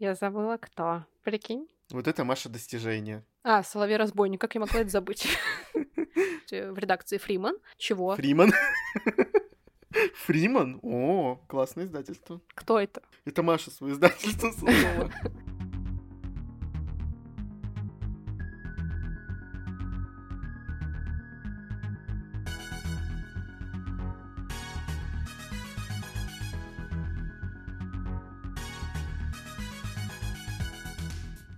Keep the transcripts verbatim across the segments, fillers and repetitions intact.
Я забыла, кто. Прикинь. Вот это Маша Достижение. А, Соловей Разбойник. Как я могла это забыть? В редакции Фриман. Чего? Фриман? Фриман? О, классное издательство. Кто это? Это Маша свое издательство создала.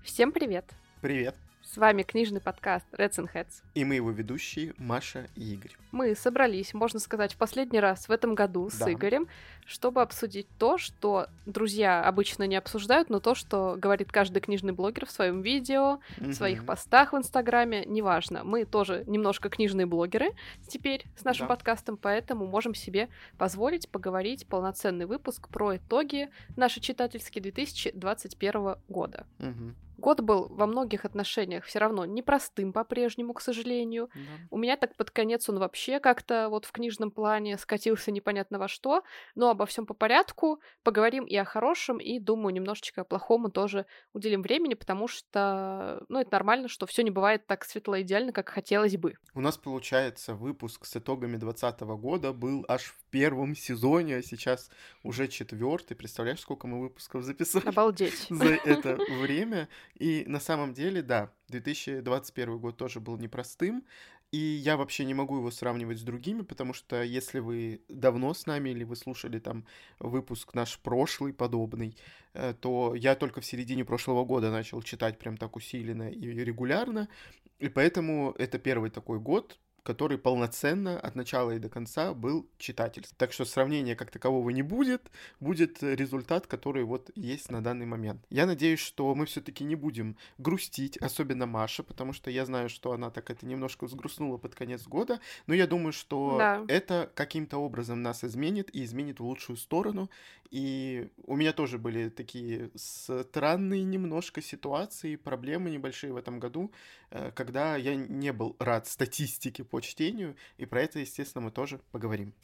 Всем привет! Привет! С вами книжный подкаст Reds and Heads. И мы его ведущие Маша и Игорь. Мы собрались, можно сказать, в последний раз в этом году с да. Игорем, чтобы обсудить то, что друзья обычно не обсуждают, но то, что говорит каждый книжный блогер в своем видео, mm-hmm. в своих постах в Инстаграме, неважно. Мы тоже немножко книжные блогеры теперь с нашим да. подкастом, поэтому можем себе позволить поговорить полноценный выпуск про итоги нашей читательской две тысячи двадцать первого года. Mm-hmm. Год был во многих отношениях все равно непростым по-прежнему, к сожалению. Да. У меня так под конец он вообще как-то вот в книжном плане скатился непонятно во что. Но обо всем по порядку. Поговорим и о хорошем, и, думаю, немножечко о плохом тоже уделим времени, потому что, ну, это нормально, что все не бывает так светло идеально, как хотелось бы. У нас, получается, выпуск с итогами двадцатого года был аж в первом сезоне, а сейчас уже четвертый. Представляешь, сколько мы выпусков записали? Обалдеть. За это время. И на самом деле, да, две тысячи двадцать первый год тоже был непростым, и я вообще не могу его сравнивать с другими, потому что если вы давно с нами или вы слушали там выпуск наш прошлый подобный, то я только в середине прошлого года начал читать прям так усиленно и регулярно, и поэтому это первый такой год, который полноценно от начала и до конца был читательский. Так что сравнения как такового не будет, будет результат, который вот есть на данный момент. Я надеюсь, что мы все-таки не будем грустить, особенно Маша, потому что я знаю, что она так это немножко взгрустнула под конец года, но я думаю, что да. это каким-то образом нас изменит и изменит в лучшую сторону. И у меня тоже были такие странные немножко ситуации, проблемы небольшие в этом году, когда я не был рад статистике по чтению, и про это, естественно, мы тоже поговорим.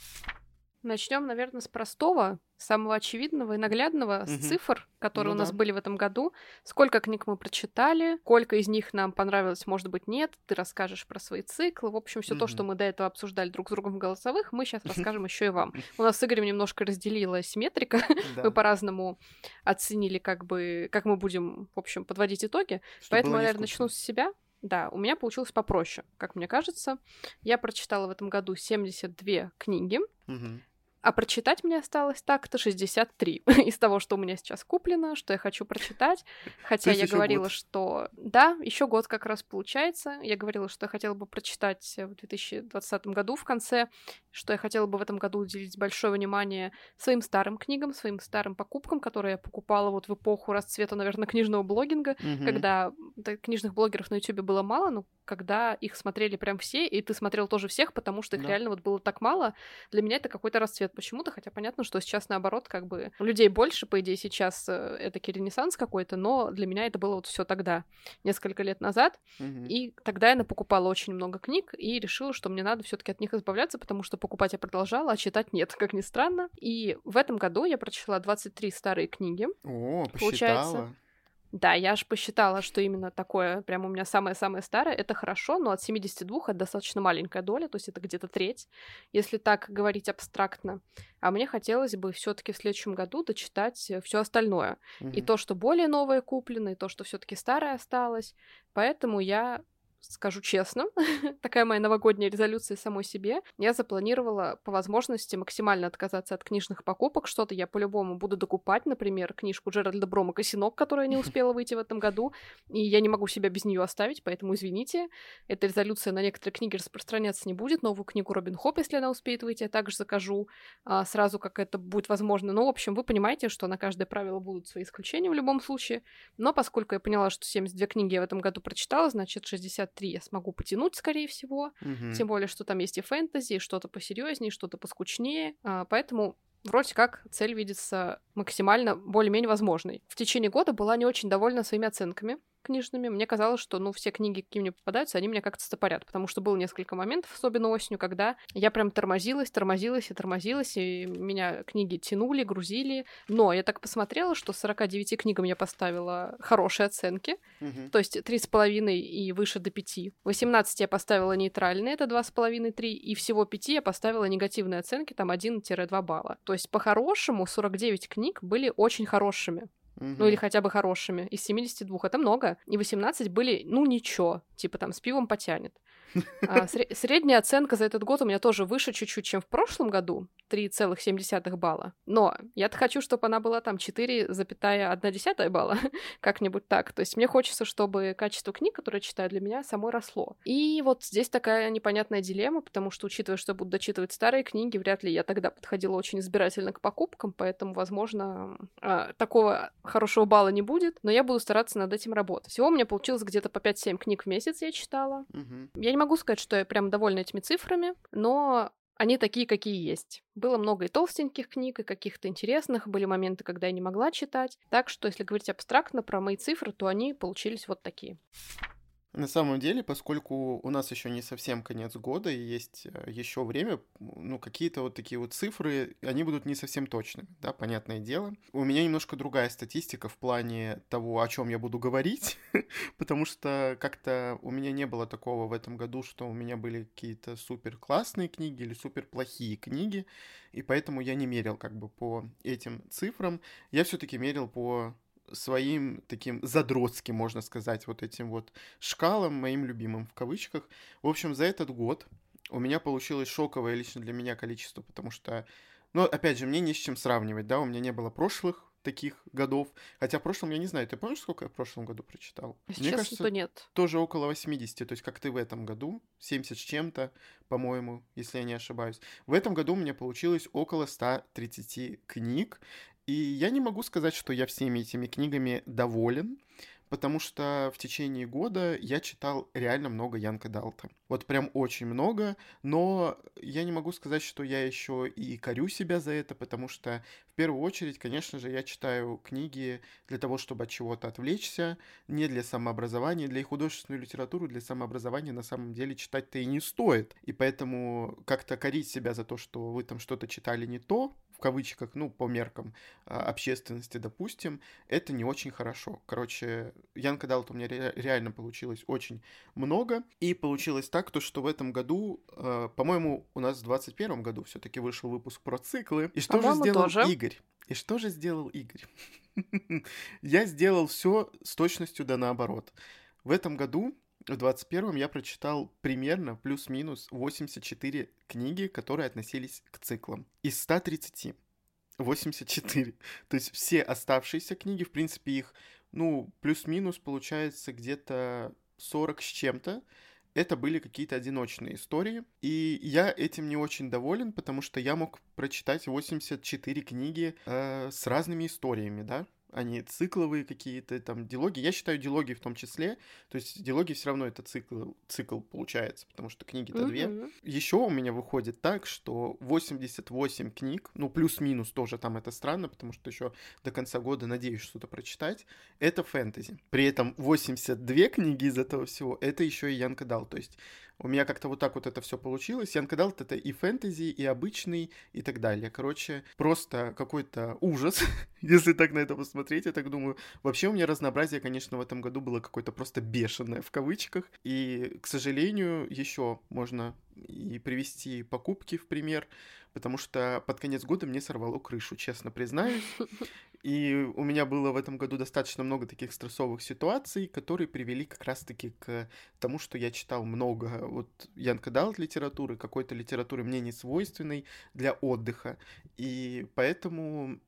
Начнем, наверное, с простого, самого очевидного и наглядного, угу. с цифр, которые ну, у нас да. были в этом году. Сколько книг мы прочитали, сколько из них нам понравилось, может быть, нет. Ты расскажешь про свои циклы. В общем, все угу. то, что мы до этого обсуждали друг с другом в голосовых, мы сейчас расскажем еще и вам. У нас с Игорем немножко разделилась метрика. Мы по-разному оценили, как бы, как мы будем, в общем, подводить итоги. Поэтому, наверное, начну с себя. Да, у меня получилось попроще, как мне кажется. Я прочитала в этом году семьдесят две книги, угу. а прочитать мне осталось так-то шестьдесят три из того, что у меня сейчас куплено, что я хочу прочитать. Хотя я говорила, год. что... Да, еще год как раз получается. Я говорила, что я хотела бы прочитать в две тысячи двадцатом году в конце, что я хотела бы в этом году уделить большое внимание своим старым книгам, своим старым покупкам, которые я покупала вот в эпоху расцвета, наверное, книжного блогинга, угу. когда книжных блогеров на Ютубе было мало, но когда их смотрели прям все, и ты смотрел тоже всех, потому что их да. реально вот было так мало. Для меня это какой-то расцвет почему-то, хотя понятно, что сейчас наоборот, как бы людей больше, по идее, сейчас э, этакий ренессанс какой-то, но для меня это было вот все тогда, несколько лет назад, mm-hmm. и тогда я напокупала очень много книг и решила, что мне надо все-таки от них избавляться, потому что покупать я продолжала, а читать нет, как ни странно. И в этом году я прочитала двадцать три старые книги. О, посчитала. Да, я аж посчитала, что именно такое прям у меня самое-самое старое. Это хорошо, но от семидесяти двух это достаточно маленькая доля, то есть это где-то треть, если так говорить абстрактно. А мне хотелось бы все-таки в следующем году дочитать все остальное. Mm-hmm. И то, что более новое куплено, и то, что все-таки старое осталось. Поэтому я... Скажу честно, такая моя новогодняя резолюция самой себе. Я запланировала по возможности максимально отказаться от книжных покупок. Что-то я по-любому буду докупать. Например, книжку Джеральда Брома «Косинок», которая не успела выйти в этом году. И я не могу себя без нее оставить, поэтому извините. Эта резолюция на некоторые книги распространяться не будет. Новую книгу Робин Хобб, если она успеет выйти, я также закажу а, сразу, как это будет возможно. Но, в общем, вы понимаете, что на каждое правило будут свои исключения в любом случае. Но поскольку я поняла, что семьдесят две книги я в этом году прочитала, значит, шестьдесят три я смогу потянуть, скорее всего. Угу. Тем более, что там есть и фэнтези, и что-то посерьезнее, что-то поскучнее. А, поэтому вроде как цель видится максимально более-менее возможной. В течение года была не очень довольна своими оценками. книжными, мне казалось, что, ну, все книги, какие мне попадаются, они меня как-то стопорят, потому что было несколько моментов, особенно осенью, когда я прям тормозилась, тормозилась и тормозилась, и меня книги тянули, грузили, но я так посмотрела, что сорок девять книгам я поставила хорошие оценки, угу. то есть три с половиной и выше до пяти. восемнадцать я поставила нейтральные, это два с половиной три, и всего пять я поставила негативные оценки, там один-два балла. То есть, по-хорошему, сорок девять книг были очень хорошими. Mm-hmm. Ну, или хотя бы хорошими. Из семидесяти двух это много. И восемнадцать были, ну, ничего. Типа там с пивом потянет. А, сре- средняя оценка за этот год у меня тоже выше чуть-чуть, чем в прошлом году. три целых семь десятых балла. Но я-то хочу, чтобы она была там четыре целых одна десятая балла. Как-нибудь так. То есть мне хочется, чтобы качество книг, которые я читаю, для меня самой росло. И вот здесь такая непонятная дилемма, потому что, учитывая, что я буду дочитывать старые книги, вряд ли я тогда подходила очень избирательно к покупкам, поэтому, возможно, а, такого хорошего балла не будет, но я буду стараться над этим работать. Всего у меня получилось где-то по пять-семь книг в месяц я читала. Угу. Я не могу сказать, что я прям довольна этими цифрами, но они такие, какие есть. Было много и толстеньких книг, и каких-то интересных. Были моменты, когда я не могла читать. Так что, если говорить абстрактно про мои цифры, то они получились вот такие. На самом деле, поскольку у нас еще не совсем конец года и есть еще время, ну, какие-то вот такие вот цифры, они будут не совсем точными, да, понятное дело. У меня немножко другая статистика в плане того, о чем я буду говорить, потому что как-то у меня не было такого в этом году, что у меня были какие-то супер классные книги или супер плохие книги, и поэтому я не мерил как бы по этим цифрам. Я все-таки мерил по своим таким задротским, можно сказать, вот этим вот шкалом, моим любимым в кавычках. В общем, за этот год у меня получилось шоковое лично для меня количество, потому что, ну, опять же, мне не с чем сравнивать, да, у меня не было прошлых таких годов, хотя в прошлом, я не знаю, ты помнишь, сколько я в прошлом году прочитал? Если мне честно, кажется, то нет. Тоже около восьмидесяти, то есть как ты в этом году, семьдесят с чем-то, по-моему, если я не ошибаюсь. В этом году у меня получилось около ста тридцати книг, и я не могу сказать, что я всеми этими книгами доволен, потому что в течение года я читал реально много Янка Далта. Вот прям очень много, но я не могу сказать, что я еще и корю себя за это, потому что в первую очередь, конечно же, я читаю книги для того, чтобы от чего-то отвлечься, не для самообразования, для художественную литературу, для самообразования на самом деле читать-то и не стоит. И поэтому как-то корить себя за то, что вы там что-то читали не то, в кавычках, ну, по меркам общественности, допустим, это не очень хорошо. Короче, Янка Далт у меня ре- реально получилось очень много, и получилось так, то, что в этом году, э, по-моему, у нас в двадцать первом году все-таки вышел выпуск про циклы. И что по-моему, же сделал тоже. Игорь? И что же сделал Игорь? Я сделал все с точностью да наоборот. В этом году в двадцать первом я прочитал примерно плюс-минус восемьдесят четыре книги, которые относились к циклам. Из ста тридцати. восемьдесят четыре. То есть все оставшиеся книги, в принципе, их, ну, плюс-минус получается где-то сорок с чем-то. Это были какие-то одиночные истории. И я этим не очень доволен, потому что я мог прочитать восемьдесят четыре книги э, с разными историями, да? Они цикловые какие-то, там, дилогии. Я считаю дилогии в том числе. То есть дилогии все равно это цикл, цикл получается, потому что книги-то mm-hmm. две. Еще у меня выходит так, что восемьдесят восемь книг, ну, плюс-минус тоже там это странно, потому что еще до конца года надеюсь что-то прочитать. Это фэнтези. При этом восемьдесят две книги из этого всего, это еще и Янка Далт. То есть у меня как-то вот так вот это все получилось. Янка Далт — это и фэнтези, и обычный, и так далее. Короче, просто какой-то ужас, если так на это посмотреть. Смотреть, я так думаю. Вообще у меня разнообразие, конечно, в этом году было какое-то просто бешеное, в кавычках. И, к сожалению, еще можно и привести покупки в пример, потому что под конец года мне сорвало крышу, честно признаюсь. И у меня было в этом году достаточно много таких стрессовых ситуаций, которые привели как раз-таки к тому, что я читал много вот Янка Далт литературы, какой-то литературы мне не свойственной для отдыха. И поэтому...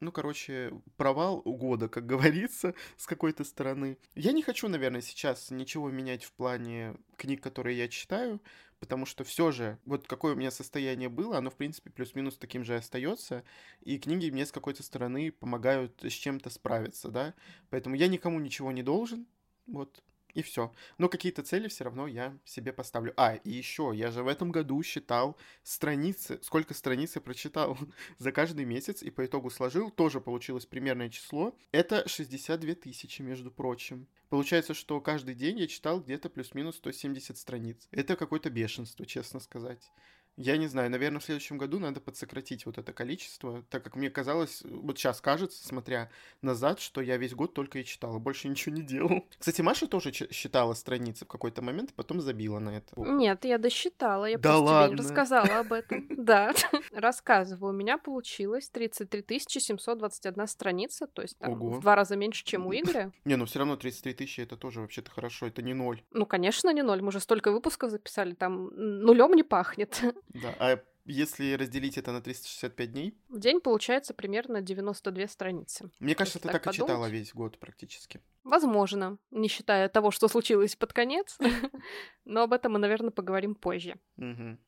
Ну, короче, провал года, как говорится, с какой-то стороны. Я не хочу, наверное, сейчас ничего менять в плане книг, которые я читаю, потому что все же, вот какое у меня состояние было, оно, в принципе, плюс-минус таким же остается, и книги мне с какой-то стороны помогают с чем-то справиться, да. Поэтому я никому ничего не должен, вот. и все. Но какие-то цели все равно я себе поставлю. А, и еще, я же в этом году считал страницы, сколько страниц я прочитал за каждый месяц, и по итогу сложил, тоже получилось примерное число. Это шестьдесят две тысячи, между прочим. Получается, что каждый день я читал где-то плюс-минус сто семьдесят страниц. Это какое-то бешенство, честно сказать. Я не знаю, наверное, в следующем году надо подсократить вот это количество, так как мне казалось, вот сейчас кажется, смотря назад, что я весь год только и читала, больше ничего не делал. Кстати, Маша тоже ч- считала страницы в какой-то момент, потом забила на это. Нет, я досчитала, я да просто ладно? тебе не рассказала об этом. Да, рассказываю, у меня получилось тридцать три тысячи семьсот двадцать одна страница, то есть в два раза меньше, чем у Игоря. Не, ну все равно тридцать три тысячи это тоже вообще-то хорошо, это не ноль. Ну, конечно, не ноль, мы же столько выпусков записали, там нулем не пахнет. Да, а если разделить это на триста шестьдесят пять дней? В день получается примерно девяносто две страницы. Мне кажется, ты так, так и читала весь год практически. Возможно, не считая того, что случилось под конец. Но об этом мы, наверное, поговорим позже. Угу.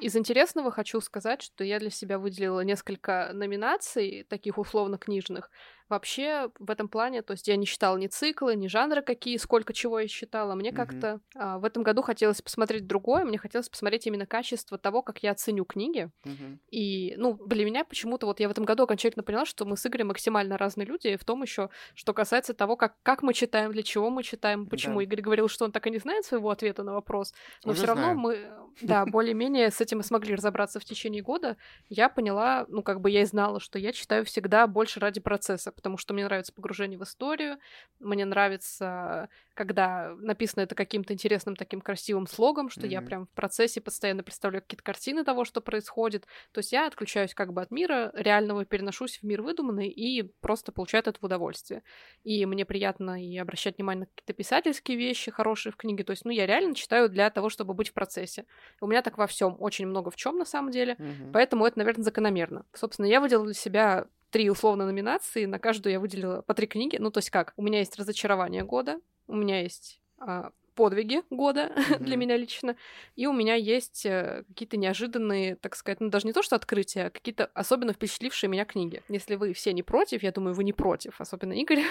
Из интересного хочу сказать, что я для себя выделила несколько номинаций, таких условно-книжных. Вообще, в этом плане, то есть я не считала ни циклы, ни жанры какие, сколько чего я считала. Мне mm-hmm. как-то а, в этом году хотелось посмотреть другое, мне хотелось посмотреть именно качество того, как я оценю книги. Mm-hmm. И, ну, для меня почему-то, вот я в этом году окончательно поняла, что мы с Игорем максимально разные люди, и в том еще, что касается того, как, как мы читаем, для чего мы читаем, почему. Mm-hmm. Игорь говорил, что он так и не знает своего ответа на вопрос, но все равно мы, да, более-менее с этим и смогли разобраться в течение года. Я поняла, ну, как бы я и знала, что я читаю всегда больше ради процесса, потому что мне нравится погружение в историю, мне нравится, когда написано это каким-то интересным таким красивым слогом, что mm-hmm. я прям в процессе постоянно представляю какие-то картины того, что происходит. То есть я отключаюсь как бы от мира реального, переношусь в мир выдуманный и просто получаю от этого удовольствие. И мне приятно и обращать внимание на какие-то писательские вещи хорошие в книге. То есть, ну, я реально читаю для того, чтобы быть в процессе. У меня так во всем, очень много в чем на самом деле, mm-hmm. поэтому это, наверное, закономерно. Собственно, я выделила для себя три условно номинации, на каждую я выделила по три книги. Ну, то есть как? У меня есть разочарование года, у меня есть а, подвиги года mm-hmm. для меня лично, и у меня есть а, какие-то неожиданные, так сказать, ну, даже не то, что открытия, а какие-то особенно впечатлившие меня книги. Если вы все не против, я думаю, вы не против, особенно Игорь,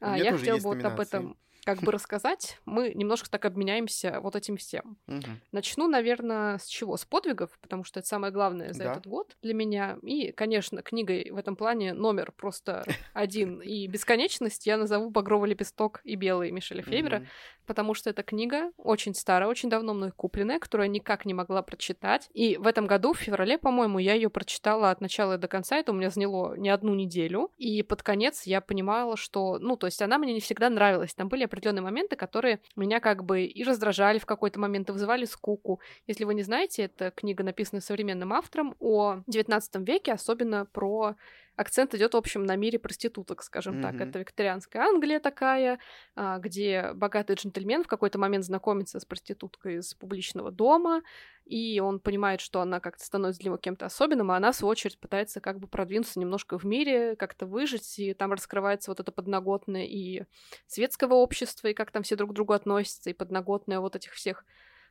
а, я хотела бы вот об этом как бы рассказать. Мы немножко так обменяемся вот этим всем. Угу. Начну, наверное, с чего? С подвигов, потому что это самое главное за да. этот год для меня. И, конечно, книгой в этом плане номер просто один и бесконечность я назову «Багровый лепесток и Белый» Мишеля Фейбера, угу. потому что эта книга очень старая, очень давно мной купленная, которую я никак не могла прочитать. И в этом году, в феврале, по-моему, я ее прочитала от начала до конца. Это у меня заняло не одну неделю. И под конец я понимала, что... Ну, то есть она мне не всегда нравилась. Там были определенные моменты, которые меня как бы и раздражали в какой-то момент, и вызывали скуку. Если вы не знаете, эта книга написана современным автором о девятнадцатом веке, особенно про... Акцент идет, в общем, на мире проституток, скажем mm-hmm. так. Это викторианская Англия такая, где богатый джентльмен в какой-то момент знакомится с проституткой из публичного дома, и он понимает, что она как-то становится для него кем-то особенным, а она, в свою очередь, пытается как бы продвинуться немножко в мире, как-то выжить, и там раскрывается вот это подноготное и светского общества, и как там все друг к другу относятся, и подноготное вот этих всех...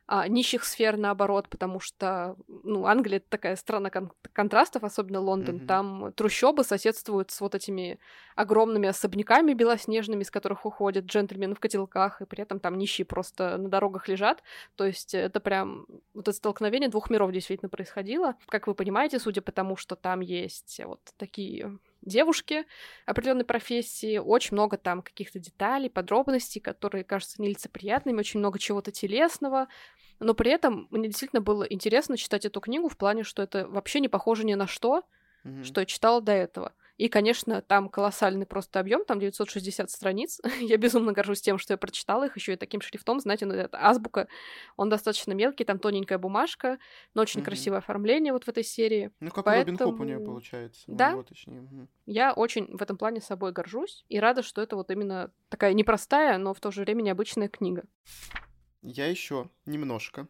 А, нищих сфер, наоборот, потому что, ну, Англия — это такая страна кон- контрастов, особенно Лондон, mm-hmm. там трущобы соседствуют с вот этими огромными особняками белоснежными, из которых уходят джентльмены в котелках, и при этом там нищие просто на дорогах лежат, то есть это прям вот это столкновение двух миров действительно происходило, как вы понимаете, судя по тому, что там есть вот такие... девушки определенной профессии, очень много там каких-то деталей, подробностей, которые кажутся нелицеприятными, очень много чего-то телесного, но при этом мне действительно было интересно читать эту книгу в плане, что это вообще не похоже ни на что, mm-hmm. что я читала до этого. И, конечно, там колоссальный просто объем, там девятьсот шестьдесят страниц. Я безумно горжусь тем, что я прочитала их еще и таким шрифтом, знаете, ну, это Азбука, он достаточно мелкий, там тоненькая бумажка, но очень mm-hmm. красивое оформление вот в этой серии. Ну, как Поэтому... Робин Хобб у нее получается. Да, ну, вот, mm-hmm. я очень в этом плане собой горжусь и рада, что это вот именно такая непростая, но в то же время необычная книга. Я еще немножко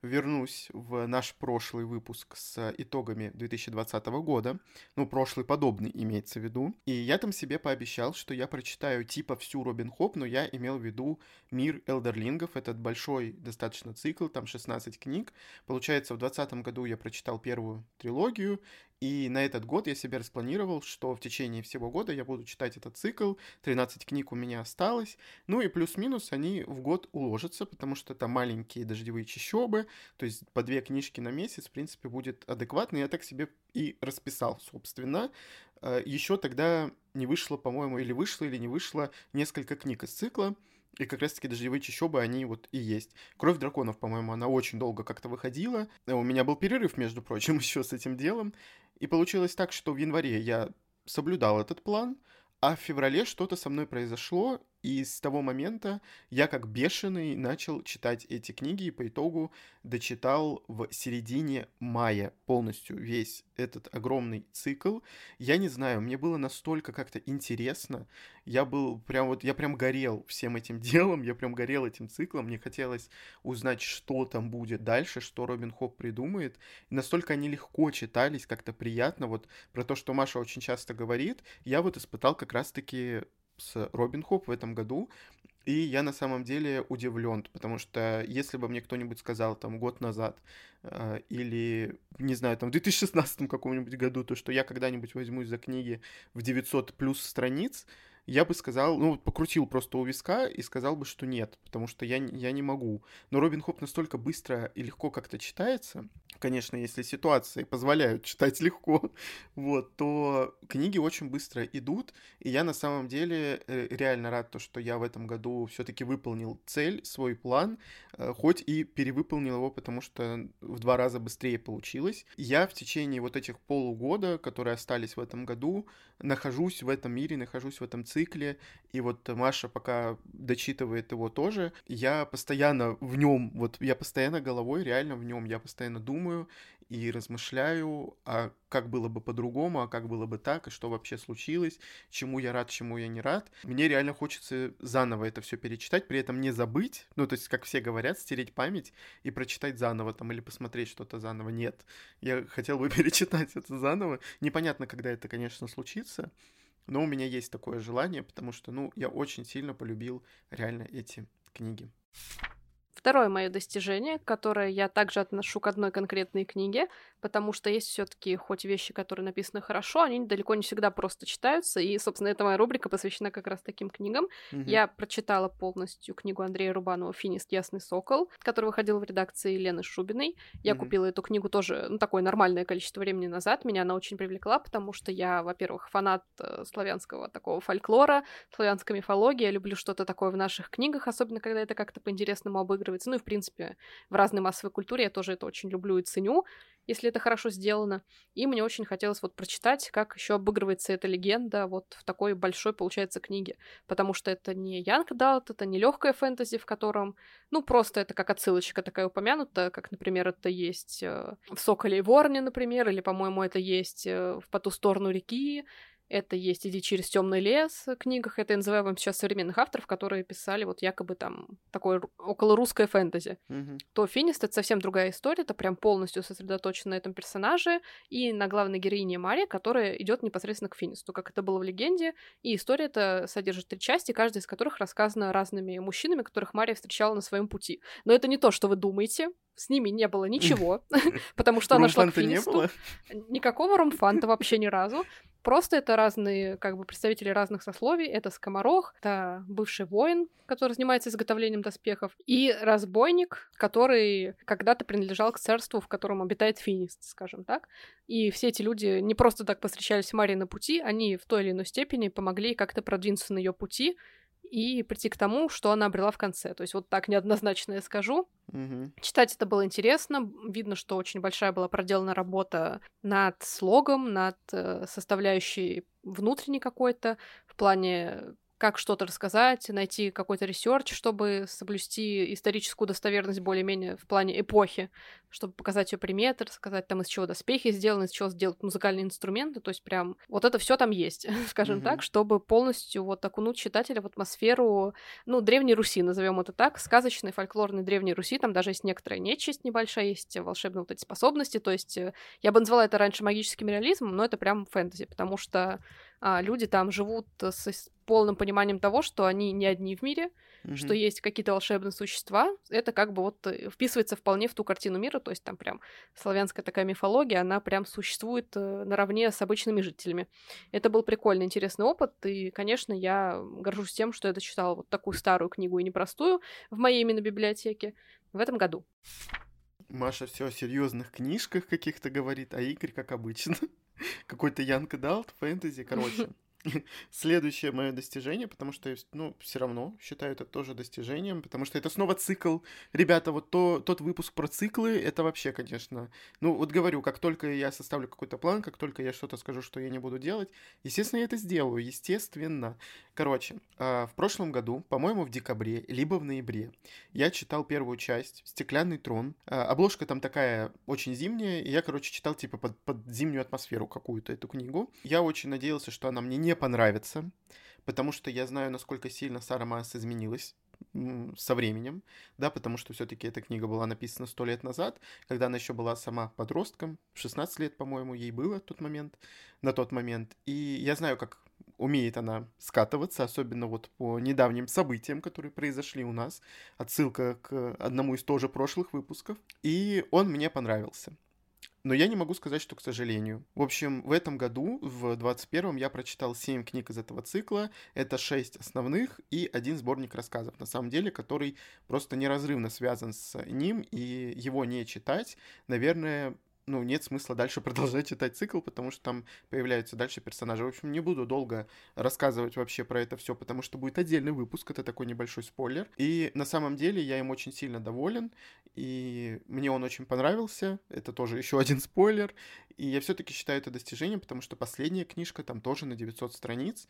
вернусь в наш прошлый выпуск с итогами две тысячи двадцатого года. Ну, прошлый подобный имеется в виду. И я там себе пообещал, что я прочитаю типа всю Робин Хобб, но я имел в виду «Мир элдерлингов». Этот большой достаточно цикл, там шестнадцать книг. Получается, в двадцатом году я прочитал первую трилогию, И на этот год я себе распланировал, что в течение всего года я буду читать этот цикл, тринадцать книг у меня осталось, ну и плюс-минус они в год уложатся, потому что это маленькие дождевые чащобы, то есть по две книжки на месяц, в принципе, будет адекватно, я так себе и расписал, собственно. Еще тогда не вышло, по-моему, или вышло, или не вышло несколько книг из цикла, и как раз-таки дождевые чащобы, они вот и есть. «Кровь драконов», по-моему, она очень долго как-то выходила. У меня был перерыв, между прочим, еще с этим делом. И получилось так, что в январе я соблюдал этот план, а в феврале что-то со мной произошло, и с того момента я как бешеный начал читать эти книги, и по итогу дочитал в середине мая полностью весь этот огромный цикл. Я не знаю, мне было настолько как-то интересно, я был прям вот, я прям горел всем этим делом, я прям горел этим циклом, мне хотелось узнать, что там будет дальше, что Робин Хобб придумает. И настолько они легко читались, как-то приятно, вот про то, что Маша очень часто говорит, я вот испытал как раз-таки с Робин Хобб в этом году, и я на самом деле удивлен, потому что если бы мне кто-нибудь сказал там год назад э, или, не знаю, там в две тысячи шестнадцатом каком-нибудь году, то, что я когда-нибудь возьмусь за книги в девятьсот плюс страниц, я бы сказал, ну, покрутил просто у виска и сказал бы, что нет, потому что я, я не могу. Но Робин Хобб настолько быстро и легко как-то читается, конечно, если ситуации позволяют читать легко, вот, то книги очень быстро идут, и я на самом деле реально рад, то, что я в этом году все-таки выполнил цель, свой план, хоть и перевыполнил его, потому что в два раза быстрее получилось. Я в течение вот этих полугода, которые остались в этом году, нахожусь в этом мире, нахожусь в этом цикле, и вот Маша пока дочитывает его тоже, я постоянно в нем, вот я постоянно головой реально в нем, я постоянно думаю и размышляю, а как было бы по-другому, а как было бы так, и что вообще случилось, чему я рад, чему я не рад. Мне реально хочется заново это все перечитать, при этом не забыть, ну, то есть, как все говорят, стереть память и прочитать заново там, или посмотреть что-то заново. Нет, я хотел бы перечитать это заново. Непонятно, когда это, конечно, случится, но у меня есть такое желание, потому что, ну, я очень сильно полюбил реально эти книги. Второе мое достижение, которое я также отношу к одной конкретной книге, потому что есть все-таки хоть вещи, которые написаны хорошо, они далеко не всегда просто читаются, и, собственно, эта моя рубрика посвящена как раз таким книгам. Угу. Я прочитала полностью книгу Андрея Рубанова «Финист Ясный сокол», который выходил в редакции Лены Шубиной. Я угу. купила эту книгу тоже, ну, такое нормальное количество времени назад, меня она очень привлекла, потому что я, во-первых, фанат славянского такого фольклора, славянской мифологии, я люблю что-то такое в наших книгах, особенно когда это как-то по-интересному обыгрывается. Ну и, в принципе, в разной массовой культуре я тоже это очень люблю и ценю, если это хорошо сделано. И мне очень хотелось вот прочитать, как еще обыгрывается эта легенда вот в такой большой, получается, книге. Потому что это не Янг Далт, это не легкая фэнтези, в котором, ну, просто это как отсылочка такая упомянута, как, например, это есть в «Соколе и вороне», например, или, по-моему, это есть в «По ту сторону реки», это есть «Иди через темный лес» в книгах, это я называю вам сейчас современных авторов, которые писали вот якобы там такое околорусское фэнтези. Mm-hmm. То «Финист» — это совсем другая история, это прям полностью сосредоточено на этом персонаже и на главной героине Маре, которая идет непосредственно к Финисту, как это было в «Легенде». И история эта содержит три части, каждая из которых рассказана разными мужчинами, которых Мария встречала на своем пути. Но это не то, что вы думаете. С ними не было ничего, потому что она шла к Финисту. Никакого румфанта вообще ни разу. Просто это разные, как бы, представители разных сословий. Это скоморох, это бывший воин, который занимается изготовлением доспехов, и разбойник, который когда-то принадлежал к царству, в котором обитает Финист, скажем так. И все эти люди не просто так повстречались Марии на пути, они в той или иной степени помогли как-то продвинуться на ее пути и прийти к тому, что она обрела в конце. То есть вот так неоднозначно я скажу. Угу. Читать это было интересно. Видно, что очень большая была проделана работа над слогом, над составляющей внутренней какой-то, в плане как что-то рассказать, найти какой-то ресерч, чтобы соблюсти историческую достоверность более-менее в плане эпохи, чтобы показать ее приметы, рассказать там, из чего доспехи сделаны, из чего сделать музыкальные инструменты, то есть прям вот это все там есть, скажем mm-hmm. так, чтобы полностью вот окунуть читателя в атмосферу, ну, Древней Руси, назовем это так, сказочной, фольклорной Древней Руси, там даже есть некоторая нечисть небольшая, есть волшебные вот эти способности, то есть я бы назвала это раньше магическим реализмом, но это прям фэнтези, потому что люди там живут с полным пониманием того, что они не одни в мире, mm-hmm. что есть какие-то волшебные существа. Это как бы вот вписывается вполне в ту картину мира, то есть там прям славянская такая мифология, она прям существует наравне с обычными жителями. Это был прикольный, интересный опыт, и, конечно, я горжусь тем, что я дочитала вот такую старую книгу и непростую в моей именно библиотеке в этом году. Маша все о серьезных книжках каких-то говорит, а Игорь, как обычно, какой-то young adult, фэнтези, короче. Следующее мое достижение, потому что, ну, все равно считаю это тоже достижением, потому что это снова цикл. Ребята, вот то, тот выпуск про циклы, это вообще, конечно... Ну, вот говорю, как только я составлю какой-то план, как только я что-то скажу, что я не буду делать, естественно, я это сделаю, естественно. Короче, в прошлом году, по-моему, в декабре, либо в ноябре, я читал первую часть «Стеклянный трон». Обложка там такая очень зимняя, и я, короче, читал, типа, под, под зимнюю атмосферу какую-то эту книгу. Я очень надеялся, что она мне не понравится, потому что я знаю, насколько сильно Сара Маас изменилась со временем, да, потому что все-таки эта книга была написана сто лет назад, когда она еще была сама подростком, шестнадцать лет, по-моему, ей было тот момент, на тот момент, и я знаю, как умеет она скатываться, особенно вот по недавним событиям, которые произошли у нас, отсылка к одному из тоже прошлых выпусков, и он мне понравился. Но я не могу сказать, что к сожалению. В общем, в этом году, в двадцать первом, я прочитал семь книг из этого цикла. Это шесть основных и один сборник рассказов, на самом деле, который просто неразрывно связан с ним, и его не читать, наверное... Ну, нет смысла дальше продолжать читать цикл, потому что там появляются дальше персонажи. В общем, не буду долго рассказывать вообще про это все, потому что будет отдельный выпуск, это такой небольшой спойлер. И на самом деле я им очень сильно доволен, и мне он очень понравился. Это тоже еще один спойлер. И я все-таки считаю это достижением, потому что последняя книжка там тоже на девятьсот страниц,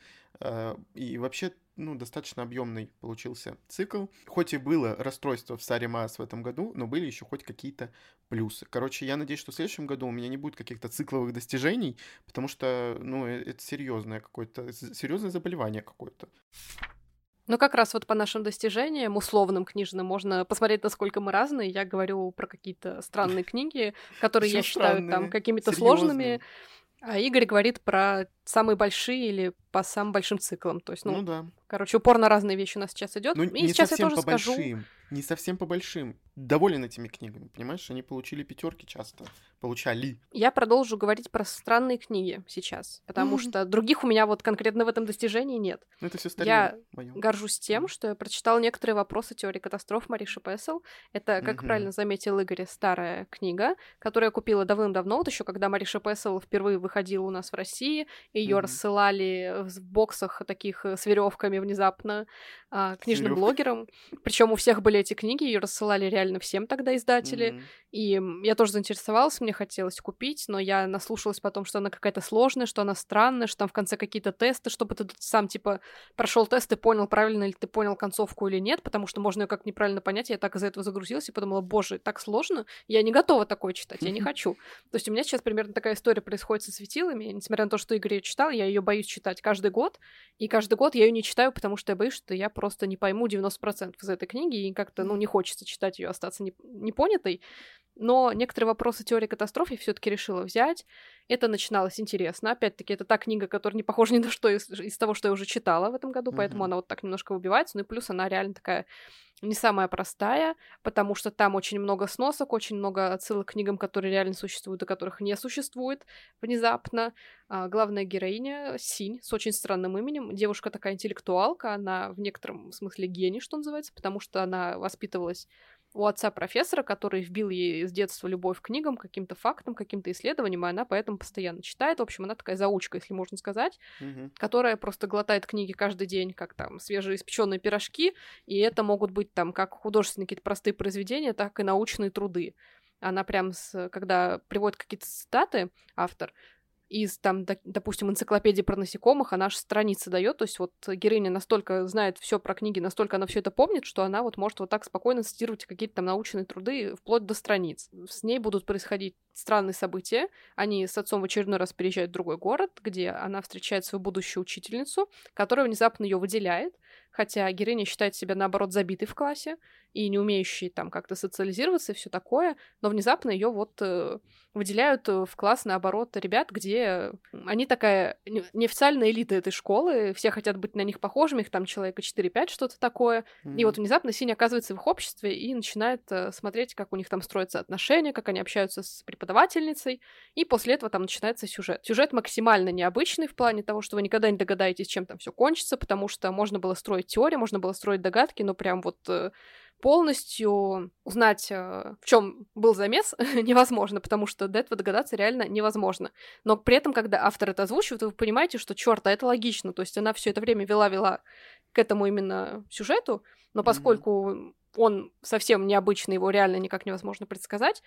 и вообще... ну, достаточно объемный получился цикл. Хоть и было расстройство в Саре Маас в этом году, но были еще хоть какие-то плюсы. Короче, я надеюсь, что в следующем году у меня не будет каких-то цикловых достижений, потому что, ну, это серьезное какое-то, серьезное заболевание какое-то. Ну, как раз вот по нашим достижениям, условным книжным, можно посмотреть, насколько мы разные. Я говорю про какие-то странные книги, которые я считаю там какими-то сложными. А Игорь говорит про самые большие или по самым большим циклам. То есть, ну, ну да. Короче, упор на разные вещи у нас сейчас идет. Ну, и не сейчас совсем я тоже по скажу... большим. Не совсем по большим. Доволен этими книгами, понимаешь? Они получили пятерки часто. Получали. Я продолжу говорить про странные книги сейчас, потому mm-hmm. что других у меня вот конкретно в этом достижении нет. Ну, это все старье. Я моё. горжусь тем, что я прочитала «Некоторые вопросы теории катастроф» Мариши Пессл. Это, как mm-hmm. правильно заметил Игорь, старая книга, которую я купила давным-давно, вот еще когда Мариша Пессл впервые выходила у нас в России, ее mm-hmm. рассылали в боксах таких с веревками внезапно книжным Серёг. блогерам. Причем у всех были эти книги, ее рассылали реально всем тогда издатели. Mm-hmm. И я тоже заинтересовалась, мне хотелось купить, но я наслушалась потом, что она какая-то сложная, что она странная, что там в конце какие-то тесты, чтобы ты сам, типа, прошел тест и понял, правильно ли ты понял концовку или нет, потому что можно ее как неправильно понять. Я так из-за этого загрузилась и подумала, боже, так сложно, я не готова такое читать, я не хочу. То есть у меня сейчас примерно такая история происходит со светилами, несмотря на то, что Игорь ее читал, я ее боюсь читать каждый год, и каждый год я ее не читаю, потому что я боюсь, что я просто не пойму девяносто процентов из этой книги, и как-то, ну, не хочется читать ее, остаться непонятой. Но «Некоторые вопросы теории катастроф» я все-таки решила взять. Это начиналось интересно. Опять-таки, это та книга, которая не похожа ни на что из, из того, что я уже читала в этом году, mm-hmm. поэтому она вот так немножко выбивается. Ну и плюс она реально такая не самая простая, потому что там очень много сносок, очень много отсылок к книгам, которые реально существуют, и которых не существует внезапно. А, главная героиня — Синь, с очень странным именем. Девушка такая интеллектуалка, она в некотором смысле гений, что называется, потому что она воспитывалась... у отца профессора, который вбил ей с детства любовь к книгам, каким-то фактам, каким-то исследованиям, и она поэтому постоянно читает. В общем, она такая заучка, если можно сказать, mm-hmm. которая просто глотает книги каждый день, как там свежеиспеченные пирожки, и это могут быть там как художественные какие-то простые произведения, так и научные труды. Она прям, с, когда приводит какие-то цитаты, автор, из, там, допустим, энциклопедии про насекомых, она аж страницы дает, то есть вот героиня настолько знает все про книги, настолько она все это помнит, что она вот может вот так спокойно цитировать какие-то там научные труды вплоть до страниц. С ней будут происходить странные события. Они с отцом в очередной раз переезжают в другой город, где она встречает свою будущую учительницу, которая внезапно ее выделяет, хотя героиня считает себя, наоборот, забитой в классе и не умеющей там как-то социализироваться и все такое, но внезапно ее вот э, выделяют в класс, наоборот, ребят, где они такая неофициальная элита этой школы, все хотят быть на них похожими, их там человека четыре-пять, что-то такое, mm-hmm. и вот внезапно Синя оказывается в их обществе и начинает э, смотреть, как у них там строятся отношения, как они общаются с преподавательницей, и после этого там начинается сюжет. Сюжет максимально необычный в плане того, что вы никогда не догадаетесь, чем там все кончится, потому что можно было строить теорию, можно было строить догадки, но прям вот... Э, полностью узнать, в чем был замес, невозможно, потому что до этого догадаться реально невозможно. Но при этом, когда автор это озвучивает, вы понимаете, что черт, а это логично. То есть она все это время вела-вела к этому именно сюжету, но поскольку он совсем необычный, его реально никак невозможно предсказать,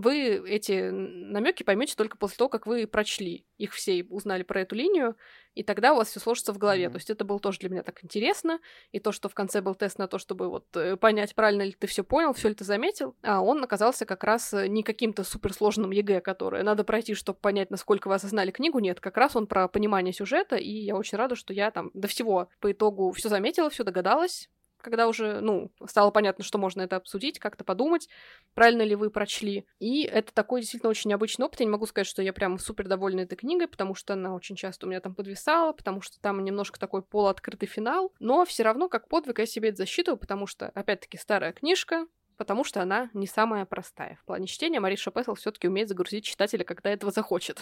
вы эти намеки поймете только после того, как вы прочли их все и узнали про эту линию, и тогда у вас все сложится в голове. Mm-hmm. То есть это было тоже для меня так интересно, и то, что в конце был тест на то, чтобы вот понять, правильно ли ты все понял, все ли ты заметил, а он оказался как раз не каким-то суперсложным ЕГЭ, которое надо пройти, чтобы понять, насколько вы осознали книгу. Нет, как раз он про понимание сюжета, и я очень рада, что я там до всего по итогу все заметила, все догадалась. Когда уже, ну, стало понятно, что можно это обсудить, как-то подумать, правильно ли вы прочли. И это такой действительно очень необычный опыт. Я не могу сказать, что я прям супер довольна этой книгой, потому что она очень часто у меня там подвисала, потому что там немножко такой полуоткрытый финал. Но все равно, как подвиг, я себе это засчитываю, потому что, опять-таки, старая книжка, потому что она не самая простая. В плане чтения Мариша Пессл все-таки умеет загрузить читателя, когда этого захочет.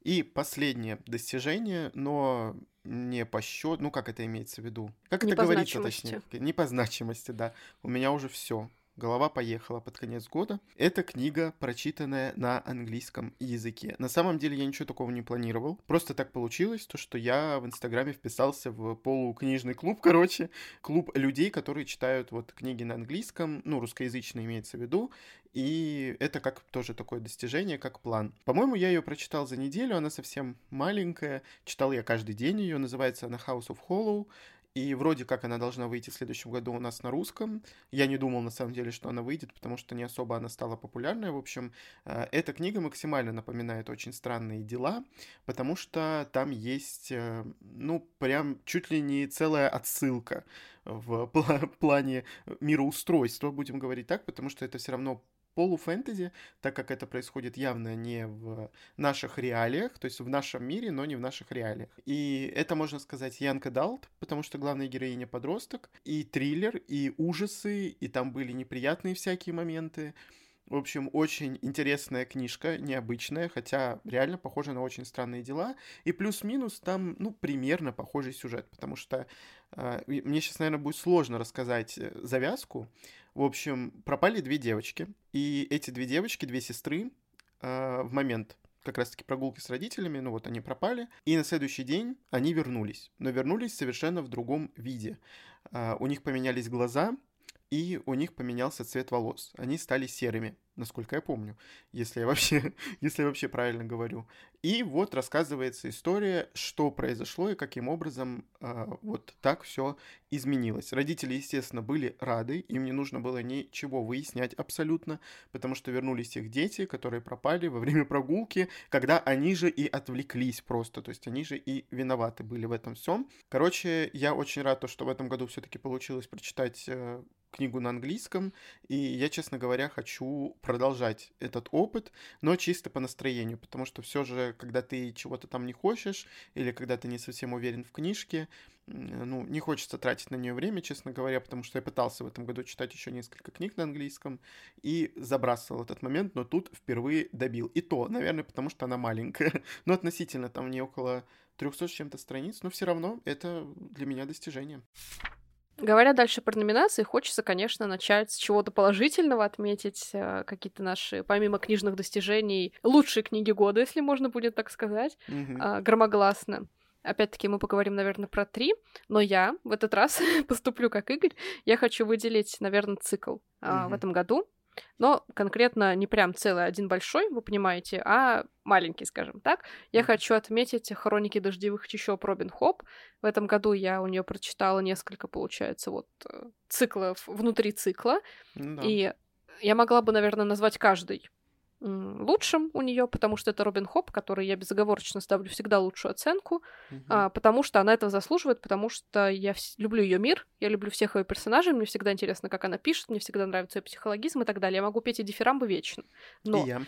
И последнее достижение, но не по счету, ну как это имеется в виду? Как не это говорится, точнее? Не по значимости, да. У меня уже все. Голова поехала под конец года. Это книга, прочитанная на английском языке. На самом деле я ничего такого не планировал. Просто так получилось, то, что я в Инстаграме вписался в полукнижный клуб, короче. Клуб людей, которые читают вот книги на английском, ну, русскоязычные имеется в виду. И это как тоже такое достижение, как план. По-моему, я ее прочитал за неделю, она совсем маленькая. Читал я каждый день ее, называется она The House of Hollow. И вроде как она должна выйти в следующем году у нас на русском. Я не думал, на самом деле, что она выйдет, потому что не особо она стала популярной. В общем, эта книга максимально напоминает «Очень странные дела», потому что там есть, ну, прям чуть ли не целая отсылка в плане мироустройства, будем говорить так, потому что это все равно полуфэнтези, так как это происходит явно не в наших реалиях, то есть в нашем мире, но не в наших реалиях. И это, можно сказать, young adult, потому что главная героиня подросток, и триллер, и ужасы, и там были неприятные всякие моменты. В общем, очень интересная книжка, необычная, хотя реально похожа на «Очень странные дела». И плюс-минус там, ну, примерно похожий сюжет, потому что э, мне сейчас, наверное, будет сложно рассказать завязку. В общем, пропали две девочки, и эти две девочки, две сестры, э, в момент как раз-таки прогулки с родителями, ну вот они пропали, и на следующий день они вернулись, но вернулись совершенно в другом виде. Э, у них поменялись глаза, и у них поменялся цвет волос. Они стали серыми, насколько я помню, если я вообще, если я вообще правильно говорю. И вот рассказывается история, что произошло и каким образом э, вот так все изменилось. Родители, естественно, были рады, им не нужно было ничего выяснять абсолютно, потому что вернулись их дети, которые пропали во время прогулки, когда они же и отвлеклись просто, то есть они же и виноваты были в этом всем. Короче, я очень рад, что в этом году все-таки получилось прочитать э, книгу на английском, и я, честно говоря, хочу продолжать этот опыт, но чисто по настроению, потому что все же, когда ты чего-то там не хочешь, или когда ты не совсем уверен в книжке, ну, не хочется тратить на нее время, честно говоря, потому что я пытался в этом году читать еще несколько книг на английском и забрасывал этот момент, но тут впервые добил. И то, наверное, потому что она маленькая, но относительно там не около трехсот с чем-то страниц, но все равно это для меня достижение. Говоря дальше про номинации, хочется, конечно, начать с чего-то положительного, отметить э, какие-то наши, помимо книжных достижений, лучшие книги года, если можно будет так сказать, mm-hmm. э, громогласно. Опять-таки мы поговорим, наверное, про три, но я в этот раз поступлю как Игорь. Я хочу выделить, наверное, цикл э, mm-hmm. в этом году, но конкретно не прям целый один большой, вы понимаете, а маленький, скажем так. Я хочу отметить «Хроники дождевых чащоб» Робин Хобб. В этом году я у нее прочитала несколько, получается, вот циклов внутри цикла, да. И я могла бы, наверное, назвать каждый лучшим у нее, потому что это Робин Хобб, который я безоговорочно ставлю всегда лучшую оценку, угу. а, потому что она этого заслуживает, потому что я вс- люблю ее мир, я люблю всех ее персонажей, мне всегда интересно, как она пишет, мне всегда нравится ее психологизм и так далее. Я могу петь и дифирамбы вечно. Но... И я.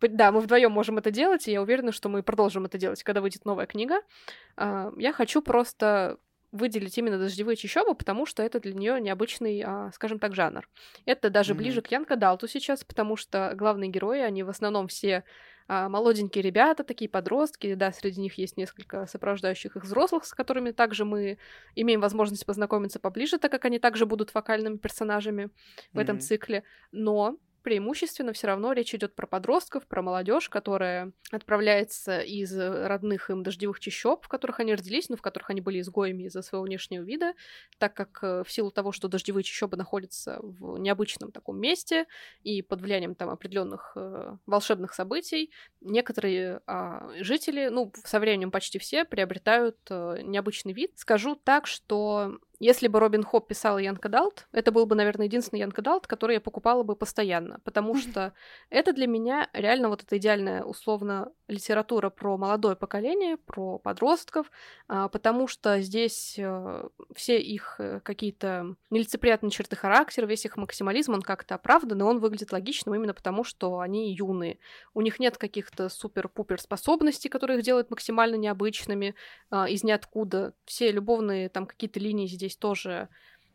Да, мы вдвоем можем это делать, и я уверена, что мы продолжим это делать, когда выйдет новая книга. А, я хочу просто выделить именно «Дождевые чащобы», потому что это для нее необычный, а, скажем так, жанр. Это даже mm-hmm. ближе к Янка Далту сейчас, потому что главные герои, они в основном все а, молоденькие ребята, такие подростки, да, среди них есть несколько сопровождающих их взрослых, с которыми также мы имеем возможность познакомиться поближе, так как они также будут вокальными персонажами в mm-hmm. этом цикле, но... преимущественно все равно речь идет про подростков, про молодежь, которая отправляется из родных им дождевых чащоб, в которых они родились, но в которых они были изгоями из-за своего внешнего вида, так как в силу того, что дождевые чащобы находятся в необычном таком месте и под влиянием там определенных э, волшебных событий, некоторые э, жители, ну, со временем почти все, приобретают э, необычный вид. Скажу так, что... Если бы Робин Хобб писала Янка Далт, это был бы, наверное, единственный Янка Далт, который я покупала бы постоянно, потому что это для меня реально вот эта идеальная, условно, литература про молодое поколение, про подростков, потому что здесь все их какие-то нелицеприятные черты характера, весь их максимализм, он как-то оправдан, и он выглядит логичным именно потому, что они юные. У них нет каких-то супер-пупер способностей, которые их делают максимально необычными, из ниоткуда. Все любовные там какие-то линии здесь тоже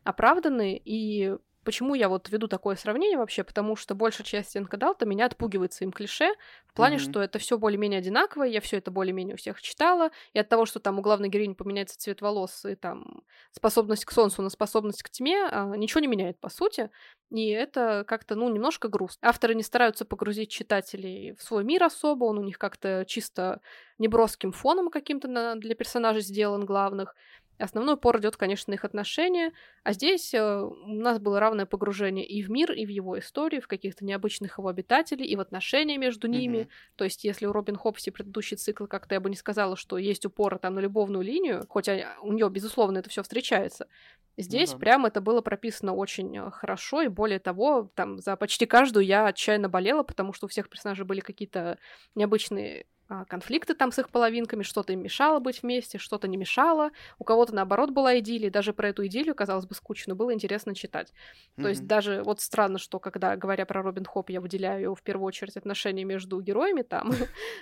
оправданы, и почему я вот веду такое сравнение вообще, потому что большая часть Янка Далта меня отпугивает своим клише, в плане, mm-hmm. что это все более-менее одинаково, я все это более-менее у всех читала, и от того, что там у главной героини поменяется цвет волос и там способность к солнцу на способность к тьме, ничего не меняет, по сути, и это как-то, ну, немножко грустно. Авторы не стараются погрузить читателей в свой мир особо, он у них как-то чисто неброским фоном каким-то для персонажей сделан главных. Основной упор идет, конечно, на их отношения, а здесь э, у нас было равное погружение и в мир, и в его историю, в каких-то необычных его обитателей, и в отношения между ними. Mm-hmm. То есть, если у Робин Хобб все предыдущие циклы, как-то я бы не сказала, что есть упоры там на любовную линию, хоть они, у нее, безусловно, это все встречается. Здесь mm-hmm. прям это было прописано очень хорошо, и более того, там за почти каждую я отчаянно болела, потому что у всех персонажей были какие-то необычные конфликты там с их половинками, что-то им мешало быть вместе, что-то не мешало, у кого-то, наоборот, была идиллия, даже про эту идиллию, казалось бы, скучно, было интересно читать. Mm-hmm. То есть даже вот странно, что, когда, говоря про Робин Хобб, я выделяю в первую очередь отношения между героями там,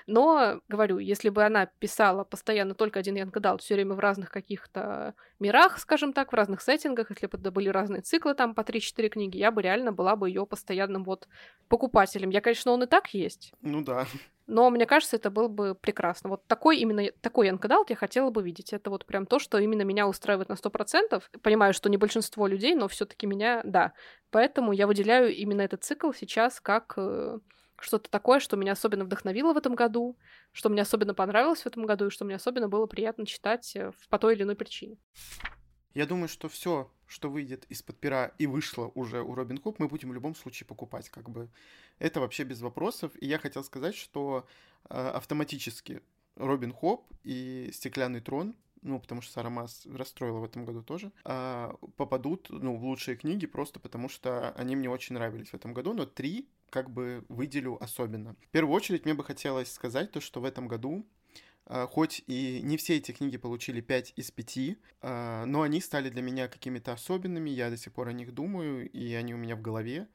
но, говорю, если бы она писала постоянно только один Янка Далт, все время в разных каких-то мирах, скажем так, в разных сеттингах, если бы это были разные циклы, там, по три-четыре книги, я бы реально была бы ее постоянным вот покупателем. Я, конечно, он и так есть. Ну да. Но, мне кажется, это было бы прекрасно. Вот такой именно такой Янка Далт я хотела бы видеть. Это вот прям то, что именно меня устраивает на сто процентов. Понимаю, что не большинство людей, но все-таки меня, да. Поэтому я выделяю именно этот цикл сейчас как э, что-то такое, что меня особенно вдохновило в этом году, что мне особенно понравилось в этом году и что мне особенно было приятно читать по той или иной причине. Я думаю, что все, что выйдет из-под пера и вышло уже у Робин Хобб, мы будем в любом случае покупать, как бы. Это вообще без вопросов. И я хотел сказать, что э, автоматически Робин Хобб и Стеклянный трон, ну, потому что Сара Маас расстроила в этом году тоже, э, попадут, ну, в лучшие книги просто потому, что они мне очень нравились в этом году, но три, как бы, выделю особенно. В первую очередь мне бы хотелось сказать то, что в этом году хоть и не все эти книги получили пять из пяти, но они стали для меня какими-то особенными, я до сих пор о них думаю, и они у меня в голове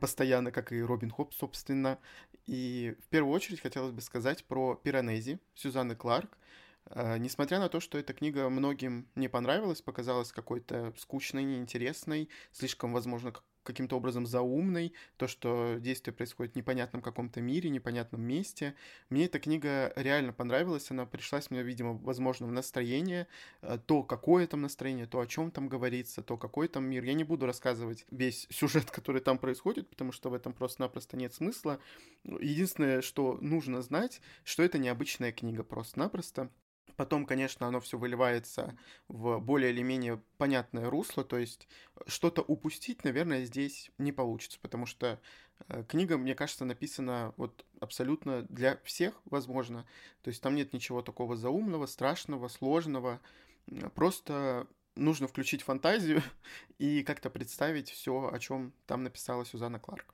постоянно, как и Робин Хобб, собственно. И в первую очередь хотелось бы сказать про «Пиранези» Сюзанны Кларк. Несмотря на то, что эта книга многим не понравилась, показалась какой-то скучной, неинтересной, слишком, возможно, каким-то образом заумной, то, что действие происходит в непонятном каком-то мире, непонятном месте. Мне эта книга реально понравилась, она пришлась мне, видимо, возможно, в настроение, то, какое там настроение, то, о чем там говорится, то, какой там мир. Я не буду рассказывать весь сюжет, который там происходит, потому что в этом просто-напросто нет смысла. Единственное, что нужно знать, что это необычная книга просто-напросто. Потом, конечно, оно все выливается в более или менее понятное русло, то есть что-то упустить, наверное, здесь не получится, потому что книга, мне кажется, написана вот абсолютно для всех, возможно, то есть там нет ничего такого заумного, страшного, сложного, просто нужно включить фантазию и как-то представить все, о чем там написала Сюзанна Кларк.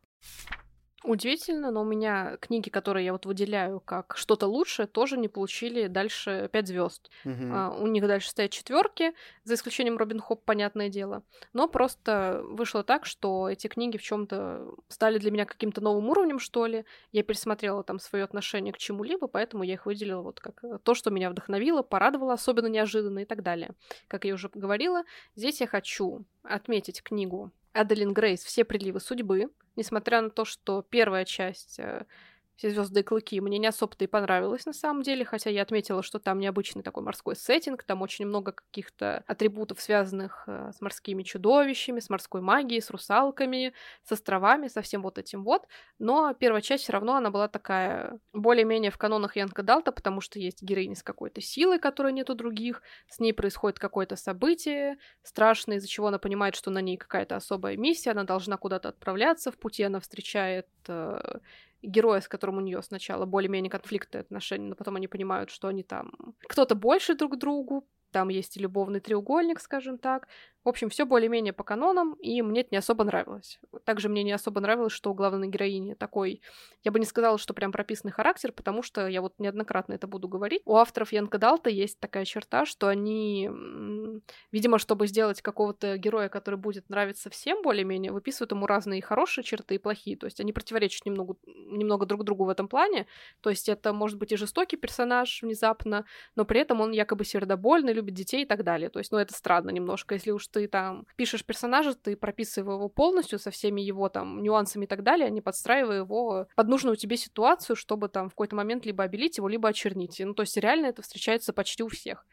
Удивительно, но у меня книги, которые я вот выделяю как что-то лучшее, тоже не получили дальше пять звезд. Угу. А, у них дальше стоят четверки, за исключением Робин Хобб, понятное дело. Но просто вышло так, что эти книги в чем-то стали для меня каким-то новым уровнем, что ли. Я пересмотрела там свое отношение к чему-либо, поэтому я их выделила вот как то, что меня вдохновило, порадовало, особенно неожиданно и так далее. Как я уже говорила, здесь я хочу отметить книгу Аделин Грейс «Все приливы судьбы». Несмотря на то, что первая часть «Все звезды и клыки» мне не особо-то и понравилась на самом деле, хотя я отметила, что там необычный такой морской сеттинг, там очень много каких-то атрибутов, связанных с морскими чудовищами, с морской магией, с русалками, с островами, со всем вот этим вот. Но первая часть все равно она была такая более-менее в канонах Янка Далта, потому что есть героиня с какой-то силой, которой нет у других, с ней происходит какое-то событие страшное, из-за чего она понимает, что на ней какая-то особая миссия, она должна куда-то отправляться, в пути она встречает героя, с которым у нее сначала более-менее конфликтные отношения, но потом они понимают, что они там кто-то больше друг другу, там есть и любовный треугольник, скажем так. В общем, все более-менее по канонам, и мне это не особо нравилось. Также мне не особо нравилось, что у главной героини такой, я бы не сказала, что прям прописанный характер, потому что я вот неоднократно это буду говорить. У авторов Янка Далта есть такая черта, что они, видимо, чтобы сделать какого-то героя, который будет нравиться всем более-менее, выписывают ему разные хорошие черты и плохие. То есть они противоречат немного, немного друг другу в этом плане. То есть это может быть и жестокий персонаж внезапно, но при этом он якобы сердобольный, любит детей и так далее. То есть, ну, это странно немножко. Если уж ты там пишешь персонажа, ты прописывай его полностью со всеми его там нюансами и так далее, а не подстраивай его под нужную тебе ситуацию, чтобы там в какой-то момент либо обелить его, либо очернить. Ну, то есть реально это встречается почти у всех.